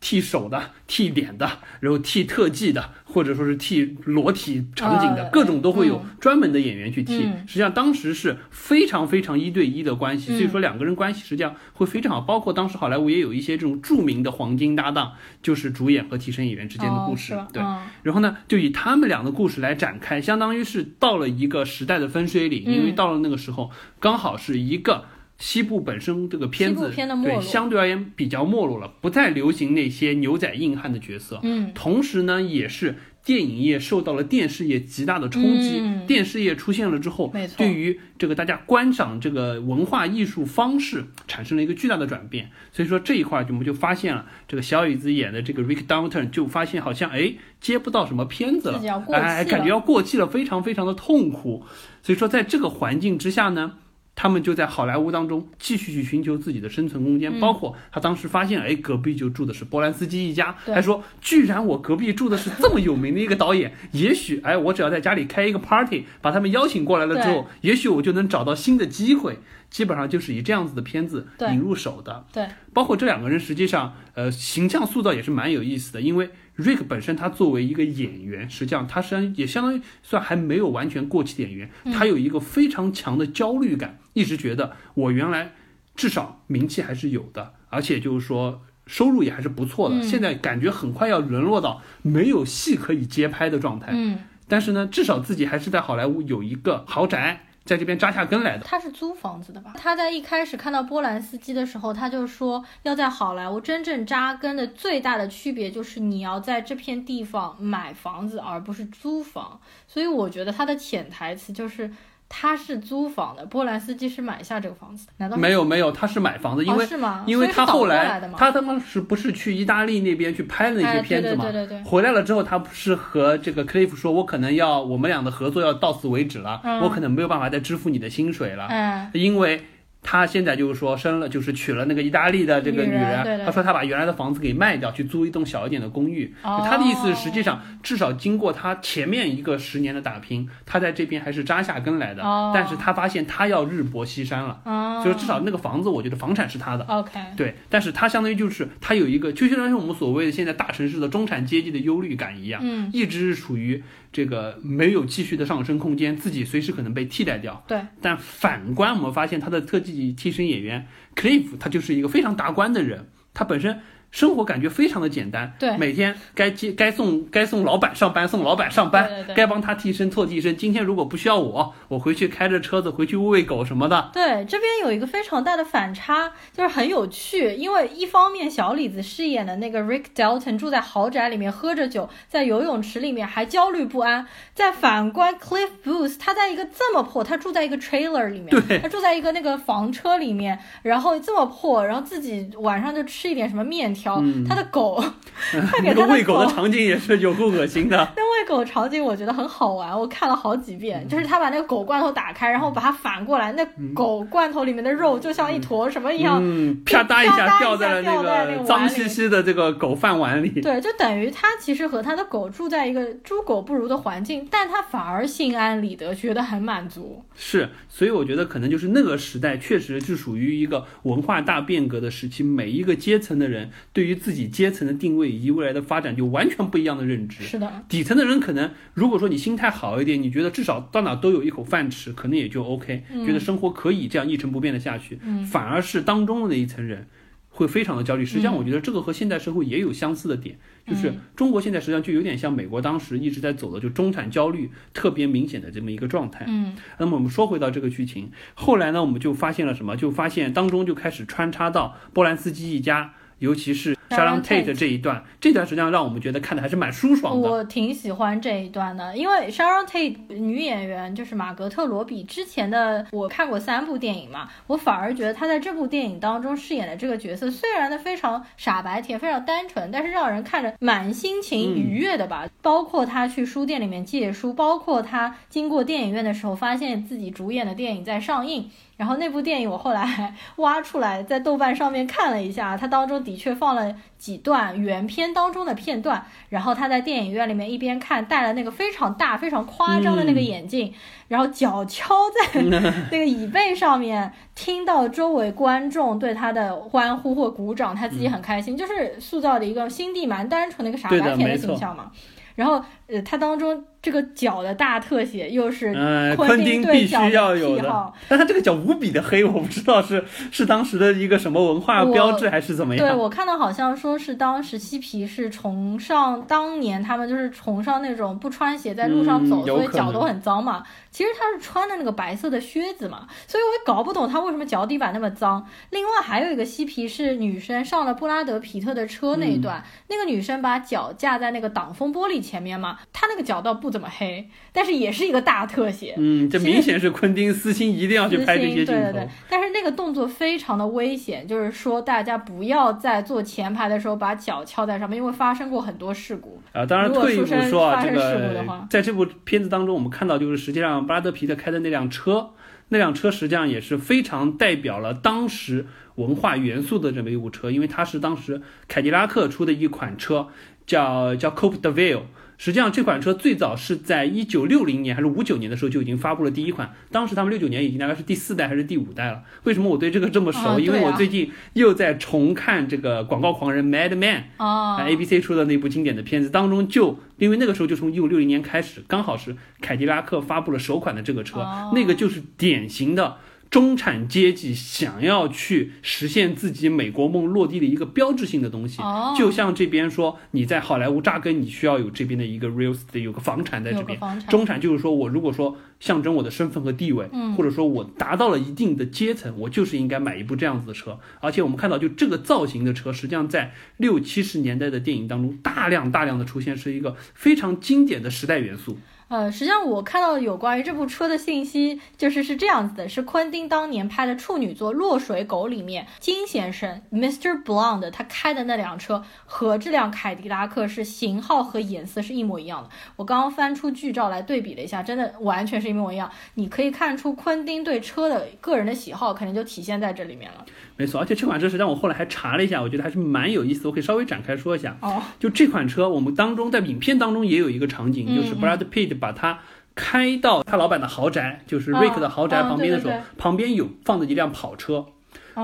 剃手的、剃脸的，然后剃特技的，或者说是剃裸体场景的、啊、各种都会有专门的演员去剃、嗯、实际上当时是非常非常一对一的关系、嗯、所以说两个人关系实际上会非常好，包括当时好莱坞也有一些这种著名的黄金搭档，就是主演和替身演员之间的故事、哦、对、嗯、然后呢就以他们俩的故事来展开，相当于是到了一个时代的分水岭、嗯、因为到了那个时候刚好是一个西部本身这个片子片对相对而言比较没落了，不再流行那些牛仔硬汉的角色。嗯，同时呢，也是电影业受到了电视业极大的冲击。嗯、电视业出现了之后，对于这个大家观赏这个文化艺术方式产生了一个巨大的转变。所以说这一块我们就发现了，这个小李子演的这个 Rick Dalton 就发现好像哎接不到什么片子了，了哎感觉要过气了，非常非常的痛苦。所以说在这个环境之下呢。他们就在好莱坞当中继续去寻求自己的生存空间、嗯、包括他当时发现哎，隔壁就住的是波兰斯基一家，还说居然我隔壁住的是这么有名的一个导演也许哎，我只要在家里开一个 party 把他们邀请过来了之后，也许我就能找到新的机会，基本上就是以这样子的片子引入手的。 对, 对包括这两个人实际上呃，形象塑造也是蛮有意思的，因为 Rick 本身他作为一个演员，实际上他是也相当于算还没有完全过气的演员、嗯、他有一个非常强的焦虑感，一直觉得我原来至少名气还是有的，而且就是说收入也还是不错的、嗯、现在感觉很快要沦落到没有戏可以接拍的状态、嗯、但是呢至少自己还是在好莱坞有一个豪宅在这边扎下根来的。他是租房子的吧？他在一开始看到波兰斯基的时候，他就说要在好莱坞真正扎根的最大的区别就是你要在这片地方买房子而不是租房，所以我觉得他的潜台词就是他是租房的，波兰斯基是买下这个房子的，难道没有没有，他是买房子，因为、哦、是吗？因为他后来他当时不是去意大利那边去拍了那些片子嘛、哎、对对对对对，回来了之后他不是和这个 Cliff 说，我可能要我们俩的合作要到此为止了、嗯、我可能没有办法再支付你的薪水了、哎、因为他现在就是说生了，就是娶了那个意大利的这个女人，女人对对，他说他把原来的房子给卖掉，去租一栋小一点的公寓、哦、他的意思实际上至少经过他前面一个十年的打拼，他在这边还是扎下根来的、哦、但是他发现他要日薄西山了、哦、所以至少那个房子我觉得房产是他的、哦、对，但是他相当于就是他有一个就像是我们所谓的现在大城市的中产阶级的忧虑感一样、嗯、一直是属于这个没有继续的上升空间，自己随时可能被替代掉。对，但反观我们发现他的特技替身演员 Cliff， 他就是一个非常达观的人，他本身生活感觉非常的简单，对，每天该接该送该送老板上班，送老板上班，对对对，该帮他替身做替身。今天如果不需要我，我回去开着车子回去喂喂狗什么的。对，这边有一个非常大的反差，就是很有趣，因为一方面小李子饰演的那个 Rick Dalton 住在豪宅里面喝着酒，在游泳池里面还焦虑不安，在反观 Cliff Booth， 他在一个这么破，他住在一个 trailer 里面，对，他住在一个那个房车里面，然后这么破，然后自己晚上就吃一点什么面条。嗯、他的狗，他给他的狗、那个、喂狗的场景也是有够恶心的。那喂狗场景我觉得很好玩，我看了好几遍。就是他把那个狗罐头打开，然后把它反过来，那狗罐头里面的肉就像一坨什么一样，嗯、啪嗒一下掉在了那个脏兮兮的这个狗饭碗里。对，就等于他其实和他的狗住在一个猪狗不如的环境，但他反而心安理得，觉得很满足。是，所以我觉得可能就是那个时代确实是属于一个文化大变革的时期，每一个阶层的人。对于自己阶层的定位以及未来的发展，就完全不一样的认知。是的，底层的人可能，如果说你心态好一点，你觉得至少到哪都有一口饭吃，可能也就 OK，、嗯、觉得生活可以这样一成不变的下去。嗯、反而是当中的那一层人，会非常的焦虑。实际上，我觉得这个和现代社会也有相似的点。嗯就是中国现在实际上就有点像美国当时一直在走的就中产焦虑特别明显的这么一个状态。嗯，那么我们说回到这个剧情，后来呢我们就发现了什么，就发现当中就开始穿插到波兰斯基一家，尤其是 Sharon Tate 这一段，这段实际上让我们觉得看的还是蛮舒爽的，我挺喜欢这一段的。因为 Sharon Tate 女演员就是玛格特罗比，之前的我看过三部电影嘛，我反而觉得她在这部电影当中饰演的这个角色虽然的非常傻白甜非常单纯，但是让人看着满心情愉悦的吧、嗯、包括他去书店里面借书，包括他经过电影院的时候发现自己主演的电影在上映，然后那部电影我后来还挖出来在豆瓣上面看了一下，它当中的确放了几段原片当中的片段，然后他在电影院里面一边看，戴了那个非常大非常夸张的那个眼镜、嗯、然后脚敲在那个椅背上面，听到周围观众对他的欢呼或鼓掌，他自己很开心、嗯、就是塑造的一个心地蛮单纯的一个傻白甜的形象嘛。然后呃，他当中这个脚的大特写又是昆汀必须要有的，但他这个脚无比的黑，我不知道是是当时的一个什么文化标志还是怎么样。对，我看到好像说是当时嬉皮是崇尚，当年他们就是崇尚那种不穿鞋在路上走、嗯、所以脚都很脏嘛。其实他是穿的那个白色的靴子嘛，所以我也搞不懂他为什么脚底板那么脏。另外还有一个嬉皮是女生上了布拉德皮特的车那一段、嗯、那个女生把脚架在那个挡风玻璃前面嘛，她那个脚倒不不怎么黑，但是也是一个大特写。嗯，这明显是昆汀私心一定要去拍这些镜头。对对对，但是那个动作非常的危险，就是说大家不要在坐前排的时候把脚翘在上面，因为发生过很多事故啊。当然退一步说啊，这个在这部片子当中我们看到，就是实际上布拉德皮特开的那辆车，那辆车实际上也是非常代表了当时文化元素的这么一部车，因为它是当时凯迪拉克出的一款车，叫叫 Coupe de Ville。实际上这款车最早是在一九六零年还是五九年的时候就已经发布了第一款，当时他们六九年已经大概是第四代还是第五代了。为什么我对这个这么熟、哦、因为我最近又在重看这个广告狂人 Mad Men、哦、A B C 出的那部经典的片子当中，就因为那个时候就从一九六零年开始，刚好是凯迪拉克发布了首款的这个车、哦、那个就是典型的中产阶级想要去实现自己美国梦落地的一个标志性的东西，就像这边说你在好莱坞扎根，你需要有这边的一个 real estate， 有个房产在这边。中产就是说我如果说象征我的身份和地位，或者说我达到了一定的阶层，我就是应该买一部这样子的车。而且我们看到就这个造型的车，实际上在六七十年代的电影当中大量大量的出现，是一个非常经典的时代元素。呃，实际上我看到有关于这部车的信息，就是是这样子的，是昆汀当年拍的处女作《落水狗》里面，金先生 Mister Blonde 他开的那辆车和这辆凯迪拉克是型号和颜色是一模一样的。我刚刚翻出剧照来对比了一下，真的完全是一模一样。你可以看出昆汀对车的个人的喜好肯定就体现在这里面了。没错，而且这款车实际上我后来还查了一下，我觉得还是蛮有意思，我可以稍微展开说一下。哦，就这款车我们当中在影片当中也有一个场景，就是 Brad Pitt 把他开到他老板的豪宅，就是瑞克的豪宅旁边的时候，旁边有放着一辆跑车，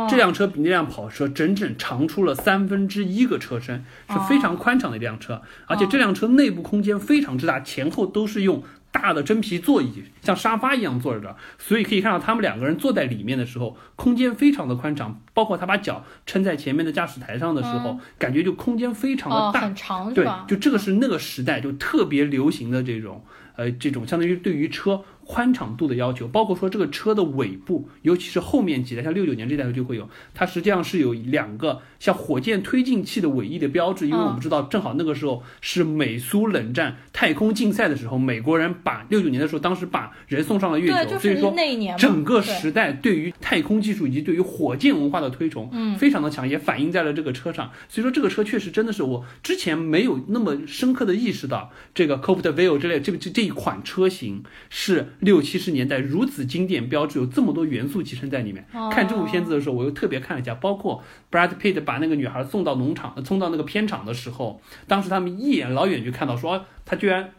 这辆车比那辆跑车整整长出了三分之一个车身，是非常宽敞的一辆车，而且这辆车内部空间非常之大，前后都是用大的真皮座椅像沙发一样坐着的，所以可以看到他们两个人坐在里面的时候空间非常的宽敞，包括他把脚撑在前面的驾驶台上的时候、嗯、感觉就空间非常的大、哦、很长，对，就这个是那个时代就特别流行的这种呃，这种相当于对于车宽敞度的要求，包括说这个车的尾部，尤其是后面几代，像六九年这代就会有，它实际上是有两个像火箭推进器的尾翼的标志，因为我们知道正好那个时候是美苏冷战太空竞赛的时候，美国人把六九年的时候当时把人送上了月球，所以说整个时代对于太空技术以及对于火箭文化的推崇非常的强，也反映在了这个车上，所以说这个车确实真的是我之前没有那么深刻的意识到这个 Coupe de Ville 这类这这一款车型是六七十年代如此经典标志，有这么多元素集成在里面。看这部片子的时候我又特别看了一下，包括 Brad Pitt 把那个女孩送到农场送到那个片场的时候，当时他们一眼老远就看到说他居然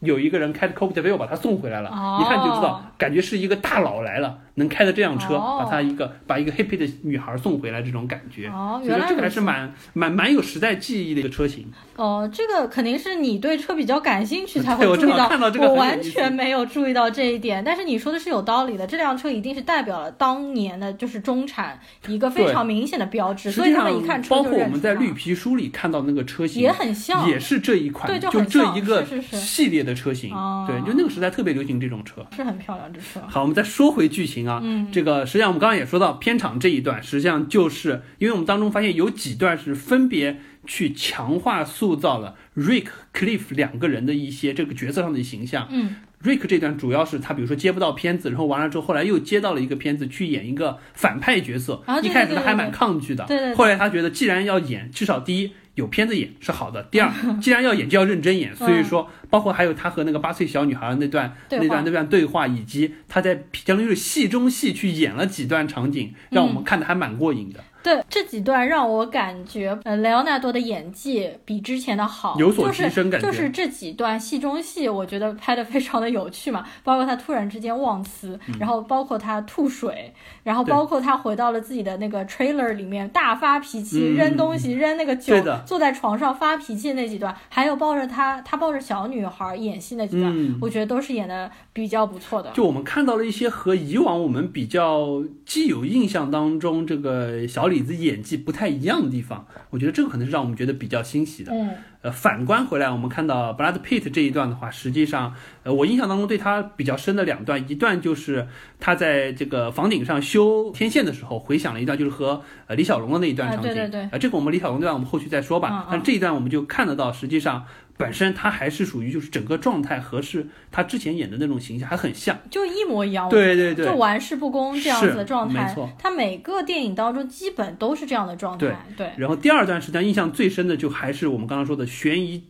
有一个人开的 Coupe de Ville 把他送回来了，一看就知道感觉是一个大佬来了，能开的这辆车把他一个把一个happy的女孩送回来，这种感觉，所以说这个还是蛮蛮蛮有时代记忆的一个车型。哦，这个肯定是你对车比较感兴趣才会注意到，我完全没有注意到这一点，但是你说的是有道理的，这辆车一定是代表了当年的就是中产一个非常明显的标志，所以他们一看车就认出它，包括我们在绿皮书里看到那个车型也很像，也是这一款，对， 就, 就这一个系列的车型，对，就那个时代特别流行这种车，是很漂亮这车。好，我们再说回剧情啊，嗯，这个实际上我们刚刚也说到片场这一段，实际上就是因为我们当中发现有几段是分别去强化塑造了 Rick、Cliff 两个人的一些这个角色上的形象，嗯。Rick 这段主要是他比如说接不到片子，然后完了之后后来又接到了一个片子去演一个反派角色，一开始他还蛮抗拒的，后来他觉得既然要演，至少第一有片子演是好的，第二既然要演就要认真演，所以说包括还有他和那个八岁小女孩那段那段那段对话，以及他在相当于戏中戏去演了几段场景，让我们看得还蛮过瘾的。对，这几段让我感觉呃莱昂纳多的演技比之前的好，有所提升感觉、就是、就是这几段戏中戏我觉得拍得非常的有趣嘛，包括他突然之间忘词、嗯、然后包括他吐水，然后包括他回到了自己的那个 trailer 里面大发脾气、嗯、扔东西扔那个酒，坐在床上发脾气那几段，还有抱着他他抱着小女孩演戏那几段、嗯、我觉得都是演得比较不错的，就我们看到了一些和以往我们比较既有印象当中这个小李子演技不太一样的地方，我觉得这个可能是让我们觉得比较欣喜的。嗯，呃，反观回来，我们看到 Brad Pitt 这一段的话，实际上，呃，我印象当中对他比较深的两段，一段就是他在这个房顶上修天线的时候，回想了一段，就是和呃李小龙的那一段场景。啊、对对对。啊、呃，这个我们李小龙那段我们后续再说吧。嗯嗯。但这一段我们就看得到，实际上。本身他还是属于就是整个状态合适，他之前演的那种形象还很像，就一模一样，对对对，就玩世不恭这样子的状态，没错，他每个电影当中基本都是这样的状态， 对, 对然后第二段时间印象最深的就还是我们刚刚说的悬疑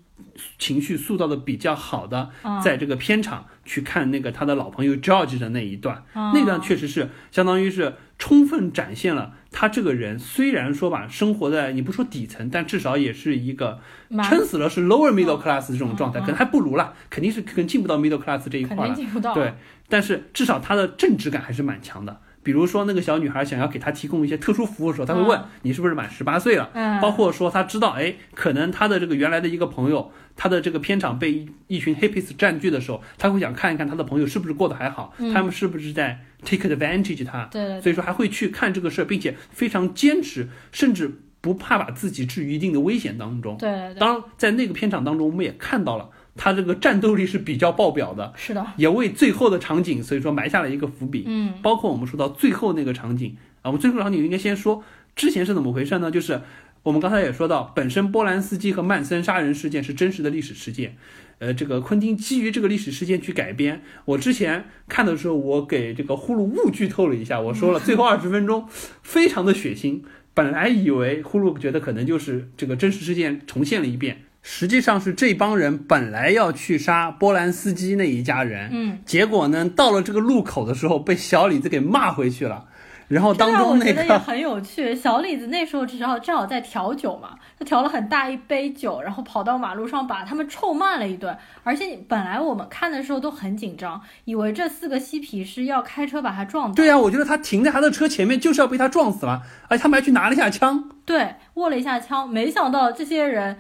情绪塑造的比较好的，在这个片场去看那个他的老朋友 George 的那一段、嗯、那段确实是相当于是充分展现了他这个人虽然说吧生活在你不说底层，但至少也是一个撑死了是 lower middle class 这种状态，可能还不如啦，肯定是可能进不到 middle class 这一块了，对，但是至少他的正直感还是蛮强的，比如说那个小女孩想要给他提供一些特殊服务的时候，他会问你是不是满十八岁了，包括说他知道哎，可能他的这个原来的一个朋友他的这个片场被一群 hippies 占据的时候，他会想看一看他的朋友是不是过得还好，他们是不是在 take advantage 他，所以说还会去看这个事，并且非常坚持，甚至不怕把自己置于一定的危险当中，当然在那个片场当中我们也看到了他这个战斗力是比较爆表的，是的，也为最后的场景所以说埋下了一个伏笔。嗯，包括我们说到最后那个场景啊，我们最后的场景应该先说之前是怎么回事呢，就是我们刚才也说到，本身波兰斯基和曼森杀人事件是真实的历史事件，呃，这个昆汀基于这个历史事件去改编。我之前看的时候，我给这个呼噜误剧透了一下，我说了最后二十分钟非常的血腥，本来以为呼噜觉得可能就是这个真实事件重现了一遍，实际上是这帮人本来要去杀波兰斯基那一家人，嗯，结果呢到了这个路口的时候被小李子给骂回去了。然后当中那个我觉得也很有趣，小李子那时候只好正好在调酒嘛，他调了很大一杯酒，然后跑到马路上把他们臭骂了一顿。而且本来我们看的时候都很紧张，以为这四个嬉皮士要开车把他撞倒。对啊，我觉得他停在他的车前面就是要被他撞死了，而且他们还去拿了一下枪，对，握了一下枪，没想到这些人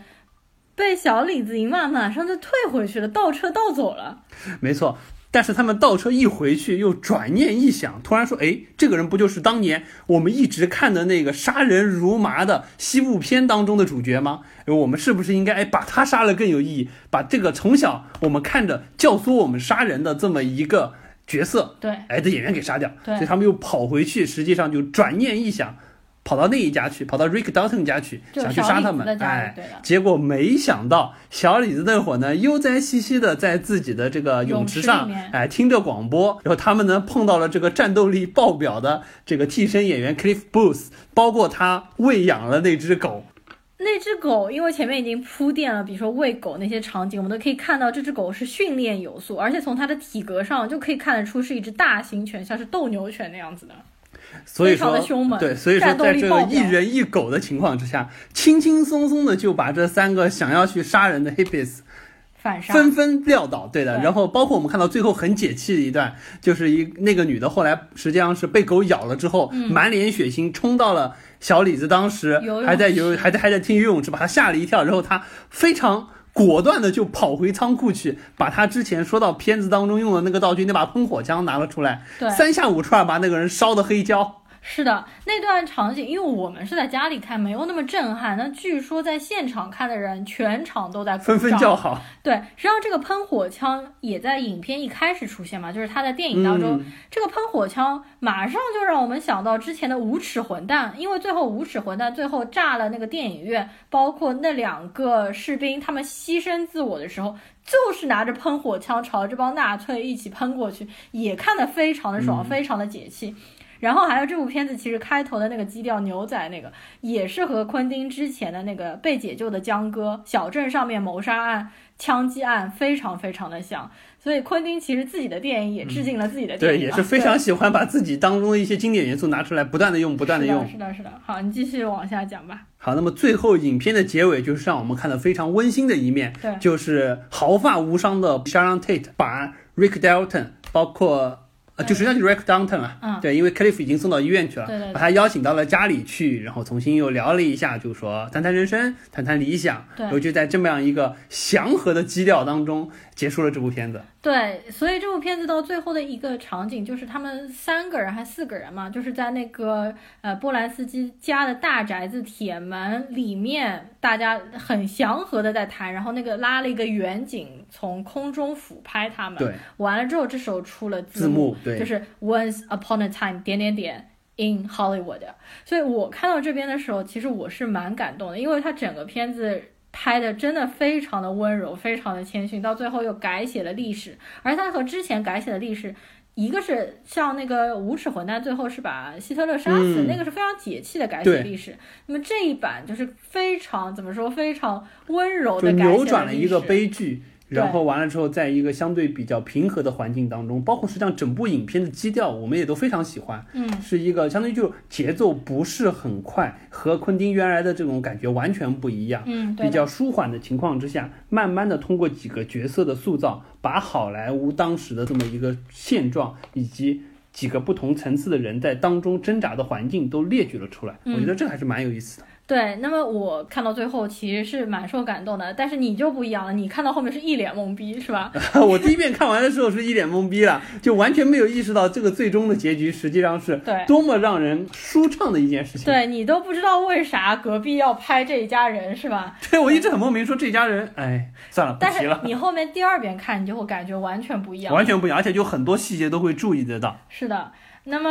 被小李子一骂马上就退回去了，倒车倒走了。没错，但是他们倒车一回去又转念一想，突然说，哎，这个人不就是当年我们一直看的那个杀人如麻的西部片当中的主角吗？我们是不是应该，哎，把他杀了更有意义，把这个从小我们看着教唆我们杀人的这么一个角色，对，哎，的演员给杀掉。对，所以他们又跑回去，实际上就转念一想，跑到那一家去，跑到 Rick Dalton 家去，想去杀他们。哎，结果没想到小李子那会儿呢，悠哉兮兮的在自己的这个泳池上，哎，听着广播。然后他们呢碰到了这个战斗力爆表的这个替身演员 Cliff Booth， 包括他喂养了那只狗。那只狗，因为前面已经铺垫了，比如说喂狗那些场景，我们都可以看到这只狗是训练有素，而且从它的体格上就可以看得出是一只大型犬，像是斗牛犬那样子的。所以说，对，所以说在这个一人一狗的情况之下，轻轻松松的就把这三个想要去杀人的 hippies 纷纷撂倒。对的，然后包括我们看到最后很解气的一段，就是一那个女的后来实际上是被狗咬了之后，满脸血腥冲到了小李子，当时还在游，还在还在听游泳池，把他吓了一跳，然后他非常果断的就跑回仓库去，把他之前说到片子当中用的那个道具，那把喷火枪拿了出来，三下五除二把那个人烧的黑焦。是的，那段场景因为我们是在家里看，没有那么震撼，那据说在现场看的人全场都在纷纷叫好。对，实际上这个喷火枪也在影片一开始出现嘛，就是他在电影当中、嗯、这个喷火枪马上就让我们想到之前的无耻混蛋，因为最后无耻混蛋最后炸了那个电影院，包括那两个士兵他们牺牲自我的时候就是拿着喷火枪朝这帮纳粹一起喷过去，也看得非常的爽、嗯、非常的解气。然后还有这部片子其实开头的那个基调牛仔那个也是和昆汀之前的那个被解救的江哥小镇上面谋杀案枪击案非常非常的像，所以昆汀其实自己的电影也致敬了自己的电影、啊嗯、对，也是非常喜欢把自己当中的一些经典元素拿出来不断的用不断的用。是的是的，好，你继续往下讲吧。好，那么最后影片的结尾就是让我们看到非常温馨的一面，对，就是毫发无伤的 Sharon Tate 把 Rick Dalton 包括呃，就实际上就是 Rick Dalton 了、嗯，对，因为 Cliff 已经送到医院去了，对对对，把他邀请到了家里去，然后重新又聊了一下，就说谈谈人生，谈谈理想，然后就在这么样一个祥和的基调当中结束了这部片子。对，所以这部片子到最后的一个场景就是他们三个人还四个人嘛，就是在那个呃波兰斯基家的大宅子铁门里面，大家很祥和的在谈，然后那个拉了一个远景从空中俯拍他们，对，完了之后这时候出了字幕，对，就是 Once upon a time 点点点 in Hollywood。 所以我看到这边的时候其实我是蛮感动的，因为它整个片子拍的真的非常的温柔，非常的谦逊，到最后又改写了历史。而他和之前改写的历史，一个是像那个无耻混蛋最后是把希特勒杀死、嗯、那个是非常解气的改写历史，那么这一版就是非常怎么说非常温柔的改写历史，扭转了一个悲剧，然后完了之后在一个相对比较平和的环境当中，包括实际上整部影片的基调我们也都非常喜欢，嗯，是一个相当于就节奏不是很快，和昆汀原来的这种感觉完全不一样，嗯，比较舒缓的情况之下，慢慢的通过几个角色的塑造，把好莱坞当时的这么一个现状以及几个不同层次的人在当中挣扎的环境都列举了出来，我觉得这还是蛮有意思的。对，那么我看到最后其实是蛮受感动的，但是你就不一样了，你看到后面是一脸懵逼是吧？我第一遍看完的时候是一脸懵逼了，就完全没有意识到这个最终的结局实际上是多么让人舒畅的一件事情。对，你都不知道为啥隔壁要拍这一家人是吧？对，我一直很莫名说这家人，哎，算了，不提了。但是你后面第二遍看你就会感觉完全不一样，完全不一样，而且就很多细节都会注意得到。是的。那么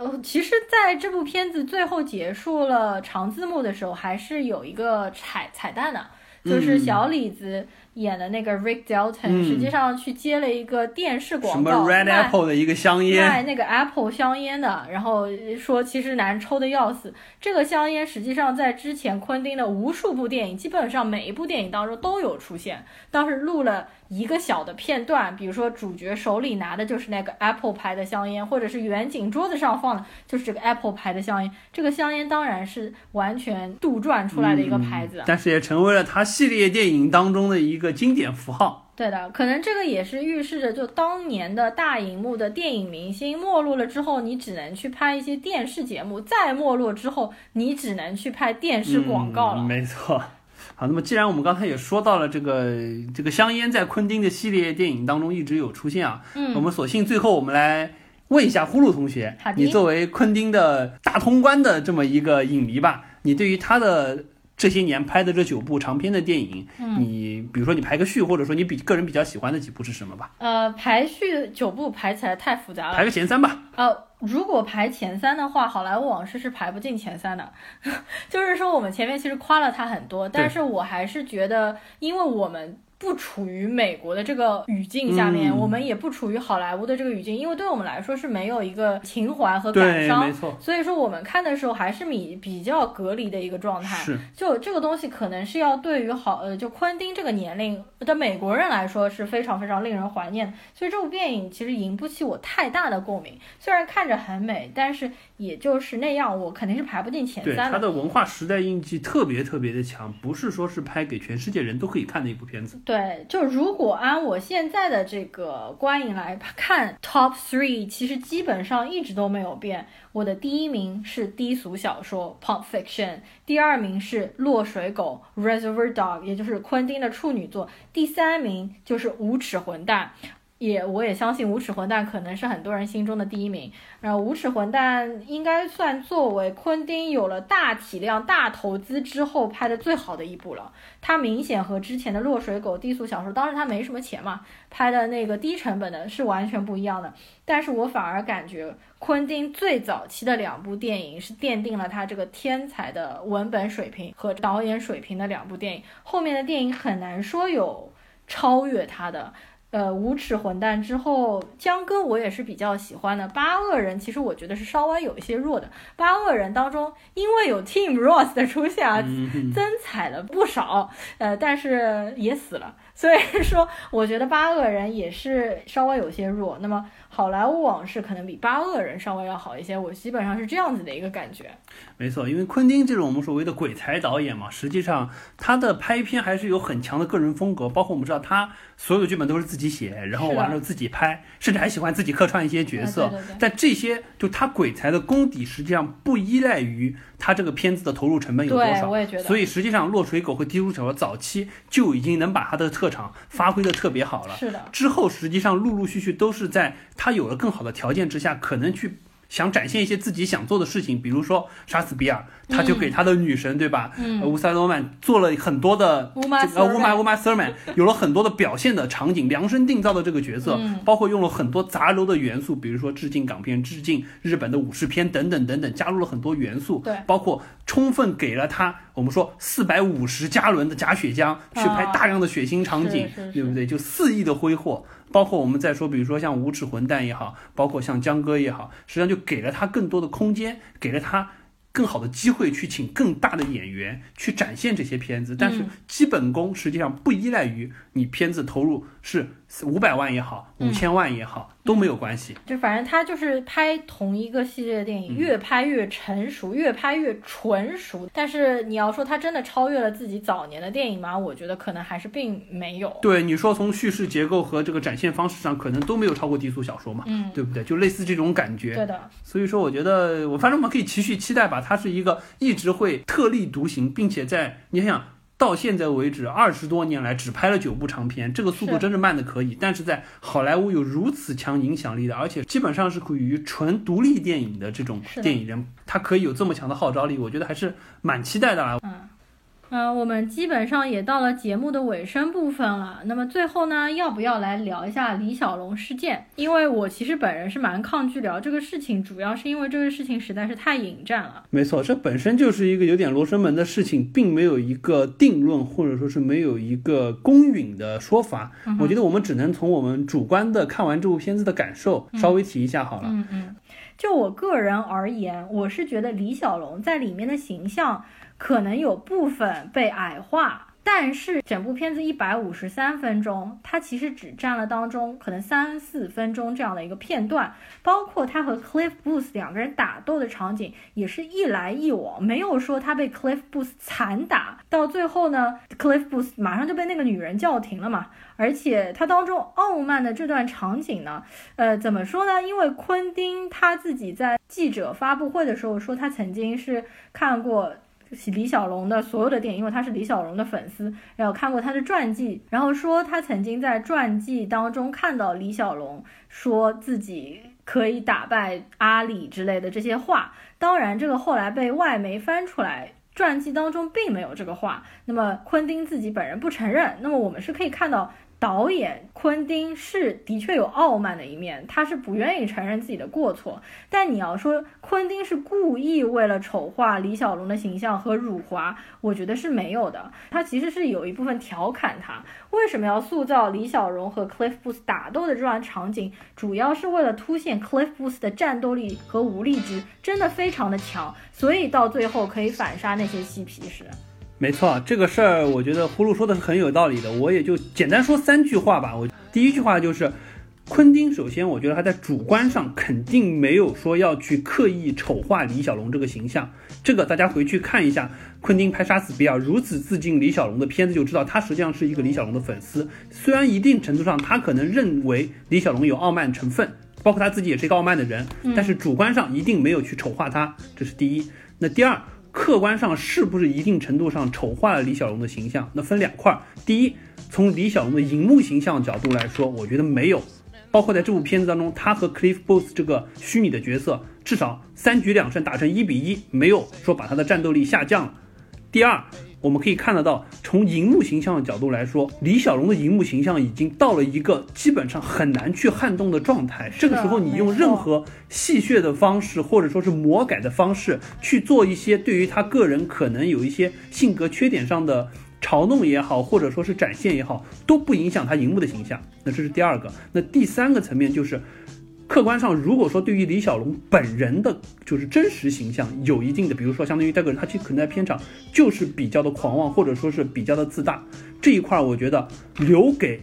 呃，其实在这部片子最后结束了长字幕的时候，还是有一个彩彩蛋的、啊，就是小李子演的那个 Rick Dalton、嗯、实际上去接了一个电视广告，什么 Red Apple 的一个香烟，卖那个 Apple 香烟的，然后说其实难抽的要死。这个香烟实际上在之前昆汀的无数部电影，基本上每一部电影当中都有出现，当时录了一个小的片段，比如说主角手里拿的就是那个 Apple 牌的香烟，或者是远景桌子上放的就是这个 Apple 牌的香烟。这个香烟当然是完全杜撰出来的一个牌子、嗯、但是也成为了他系列电影当中的一个一个经典符号。对的，可能这个也是预示着就当年的大荧幕的电影明星没落了之后，你只能去拍一些电视节目，再没落之后你只能去拍电视广告了、嗯、没错。好，那么既然我们刚才也说到了这个这个香烟在昆汀的系列电影当中一直有出现啊，嗯，我们索性最后我们来问一下呼噜同学，你作为昆汀的大通关的这么一个影迷吧，你对于他的这些年拍的这九部长篇的电影、嗯、你比如说你排个序，或者说你比个人比较喜欢的几部是什么吧？呃，排序九部排起来太复杂了，排个前三吧。呃，如果排前三的话，好莱坞往事是排不进前三的就是说我们前面其实夸了他很多，但是我还是觉得因为我们不处于美国的这个语境下面、嗯、我们也不处于好莱坞的这个语境，因为对我们来说是没有一个情怀和感伤，没错，所以说我们看的时候还是比比较隔离的一个状态。是，就这个东西可能是要对于好呃就昆汀这个年龄的美国人来说是非常非常令人怀念的，所以这部电影其实引不起我太大的共鸣，虽然看着很美，但是也就是那样，我肯定是排不进前三的。对，它的文化时代印记特别特别的强，不是说是拍给全世界人都可以看的一部片子。对，就如果按我现在的这个观影来看 top three 其实基本上一直都没有变。我的第一名是低俗小说 Pulp Fiction， 第二名是落水狗 Reservoir Dogs， 也就是昆汀的处女作，第三名就是无耻混蛋，也我也相信无耻混蛋可能是很多人心中的第一名。然后无耻混蛋应该算作为昆汀有了大体量大投资之后拍的最好的一部了，他明显和之前的落水狗低俗小说，当时他没什么钱嘛，拍的那个低成本的是完全不一样的。但是我反而感觉昆汀最早期的两部电影是奠定了他这个天才的文本水平和导演水平的两部电影，后面的电影很难说有超越他的。呃，无耻混蛋之后，江哥我也是比较喜欢的。八恶人其实我觉得是稍微有一些弱的。八恶人当中，因为有 Tim Roth 的出现啊，增彩了不少。呃，但是也死了，所以说我觉得八恶人也是稍微有些弱。那么好莱坞往事可能比八恶人稍微要好一些，我基本上是这样子的一个感觉。没错，因为昆汀这种我们所谓的鬼才导演嘛，实际上他的拍片还是有很强的个人风格，包括我们知道他所有的剧本都是自己自己写，然后完了自己拍，甚至还喜欢自己客串一些角色、啊、对对对。但这些就他鬼才的功底实际上不依赖于他这个片子的投入成本有多少，所以实际上落水狗和低俗小说早期就已经能把他的特长发挥的特别好了。是的，之后实际上陆陆续续都是在他有了更好的条件之下，可能去想展现一些自己想做的事情，比如说杀死比尔，他就给他的女神、嗯、对吧？嗯，乌萨罗曼做了很多的呃乌玛乌玛 Thurman 有了很多的表现的场景，量身定造的这个角色、嗯，包括用了很多杂糅的元素，比如说致敬港片、致敬日本的武士片等等等等，加入了很多元素，对，包括充分给了他我们说四百五十加仑的假血浆去拍大量的血腥场景，啊、对不对？就肆意的挥霍。包括我们再说比如说像无耻混蛋也好，包括像江哥也好，实际上就给了他更多的空间，给了他更好的机会去请更大的演员去展现这些片子。但是基本功实际上不依赖于你片子投入是五百万也好，五千万也好、嗯、都没有关系。就反正他就是拍同一个系列的电影、嗯、越拍越成熟，越拍越纯熟。但是你要说他真的超越了自己早年的电影吗？我觉得可能还是并没有。对，你说从叙事结构和这个展现方式上可能都没有超过低俗小说嘛、嗯、对不对？就类似这种感觉。对的，所以说我觉得我反正我们可以持续期待吧，他是一个一直会特立独行，并且在你想想到现在为止二十多年来只拍了九部长片，这个速度真是慢的可以。但是在好莱坞有如此强影响力的，而且基本上是属于纯独立电影的这种电影人，他可以有这么强的号召力，我觉得还是蛮期待的啦。嗯呃，我们基本上也到了节目的尾声部分了。那么最后呢，要不要来聊一下李小龙事件？因为我其实本人是蛮抗拒聊这个事情，主要是因为这个事情实在是太引战了。没错，这本身就是一个有点罗生门的事情，并没有一个定论，或者说是没有一个公允的说法。嗯、我觉得我们只能从我们主观的看完这部片子的感受稍微提一下好了。嗯嗯。嗯就我个人而言，我是觉得李小龙在里面的形象可能有部分被矮化，但是整部片子一百五十三分钟，它其实只占了当中可能三四分钟这样的一个片段，包括他和 Cliff Booth 两个人打斗的场景也是一来一往，没有说他被 Cliff Booth 残打，到最后呢 Cliff Booth 马上就被那个女人叫停了嘛。而且他当中傲慢的这段场景呢，呃，怎么说呢？因为昆汀他自己在记者发布会的时候说，他曾经是看过李小龙的所有的电影，因为他是李小龙的粉丝，然后看过他的传记，然后说他曾经在传记当中看到李小龙说自己可以打败阿里之类的这些话。当然这个后来被外媒翻出来，传记当中并没有这个话，那么昆汀自己本人不承认。那么我们是可以看到导演昆汀是的确有傲慢的一面，他是不愿意承认自己的过错，但你要说昆汀是故意为了丑化李小龙的形象和辱华，我觉得是没有的。他其实是有一部分调侃他为什么要塑造李小龙和 Cliff Booth 打斗的这段场景，主要是为了凸显 Cliff Booth 的战斗力和武力值真的非常的强，所以到最后可以反杀那些嬉皮士。没错，这个事儿我觉得葫芦说的是很有道理的，我也就简单说三句话吧。我第一句话就是，昆汀首先我觉得他在主观上肯定没有说要去刻意丑化李小龙这个形象，这个大家回去看一下昆汀拍《杀死比尔》如此致敬李小龙的片子就知道，他实际上是一个李小龙的粉丝，虽然一定程度上他可能认为李小龙有傲慢成分，包括他自己也是一个傲慢的人，但是主观上一定没有去丑化他，这是第一。那第二，客观上是不是一定程度上丑化了李小龙的形象，那分两块。第一，从李小龙的荧幕形象角度来说，我觉得没有，包括在这部片子当中他和 Cliff Booth 这个虚拟的角色至少三局两胜打成一比一，没有说把他的战斗力下降了。第二，我们可以看得到从荧幕形象的角度来说，李小龙的荧幕形象已经到了一个基本上很难去撼动的状态，这个时候你用任何戏谑的方式或者说是魔改的方式去做一些对于他个人可能有一些性格缺点上的嘲弄也好，或者说是展现也好，都不影响他荧幕的形象，那这是第二个。那第三个层面就是，客观上如果说对于李小龙本人的就是真实形象有一定的，比如说相当于这个人他其实可能在片场就是比较的狂妄，或者说是比较的自大，这一块我觉得留给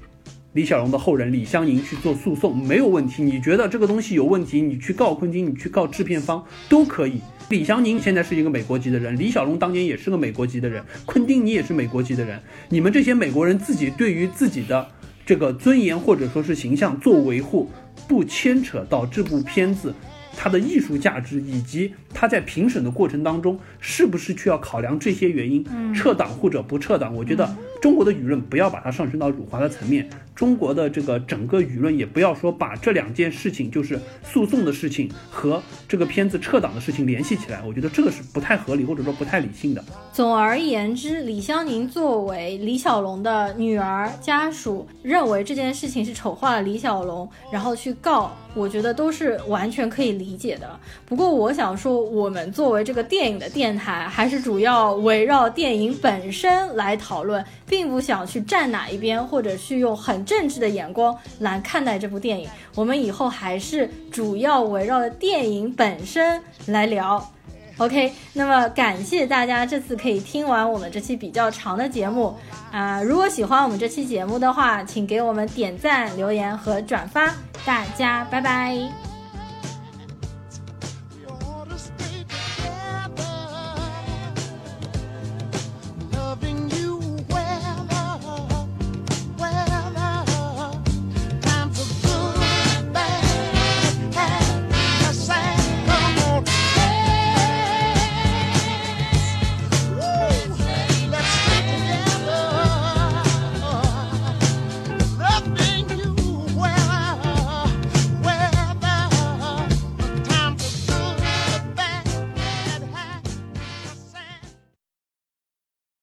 李小龙的后人李湘莹去做诉讼没有问题，你觉得这个东西有问题，你去告昆汀，你去告制片方都可以。李湘莹现在是一个美国籍的人，李小龙当年也是个美国籍的人，昆汀你也是美国籍的人，你们这些美国人自己对于自己的这个尊严或者说是形象做维护，不牵扯到这部片子它的艺术价值，以及它在评审的过程当中是不是需要考量这些原因撤档或者不撤档。我觉得中国的舆论不要把它上升到辱华的层面，中国的这个整个舆论也不要说把这两件事情，就是诉讼的事情和这个片子撤档的事情联系起来，我觉得这个是不太合理或者说不太理性的。总而言之，李湘宁作为李小龙的女儿家属，认为这件事情是丑化了李小龙，然后去告，我觉得都是完全可以理解的。不过我想说，我们作为这个电影的电台，还是主要围绕电影本身来讨论，并不想去站哪一边，或者去用很政治的眼光来看待这部电影。我们以后还是主要围绕着电影本身来聊。OK， 那么感谢大家这次可以听完我们这期比较长的节目啊、呃！如果喜欢我们这期节目的话，请给我们点赞、留言和转发。大家拜拜。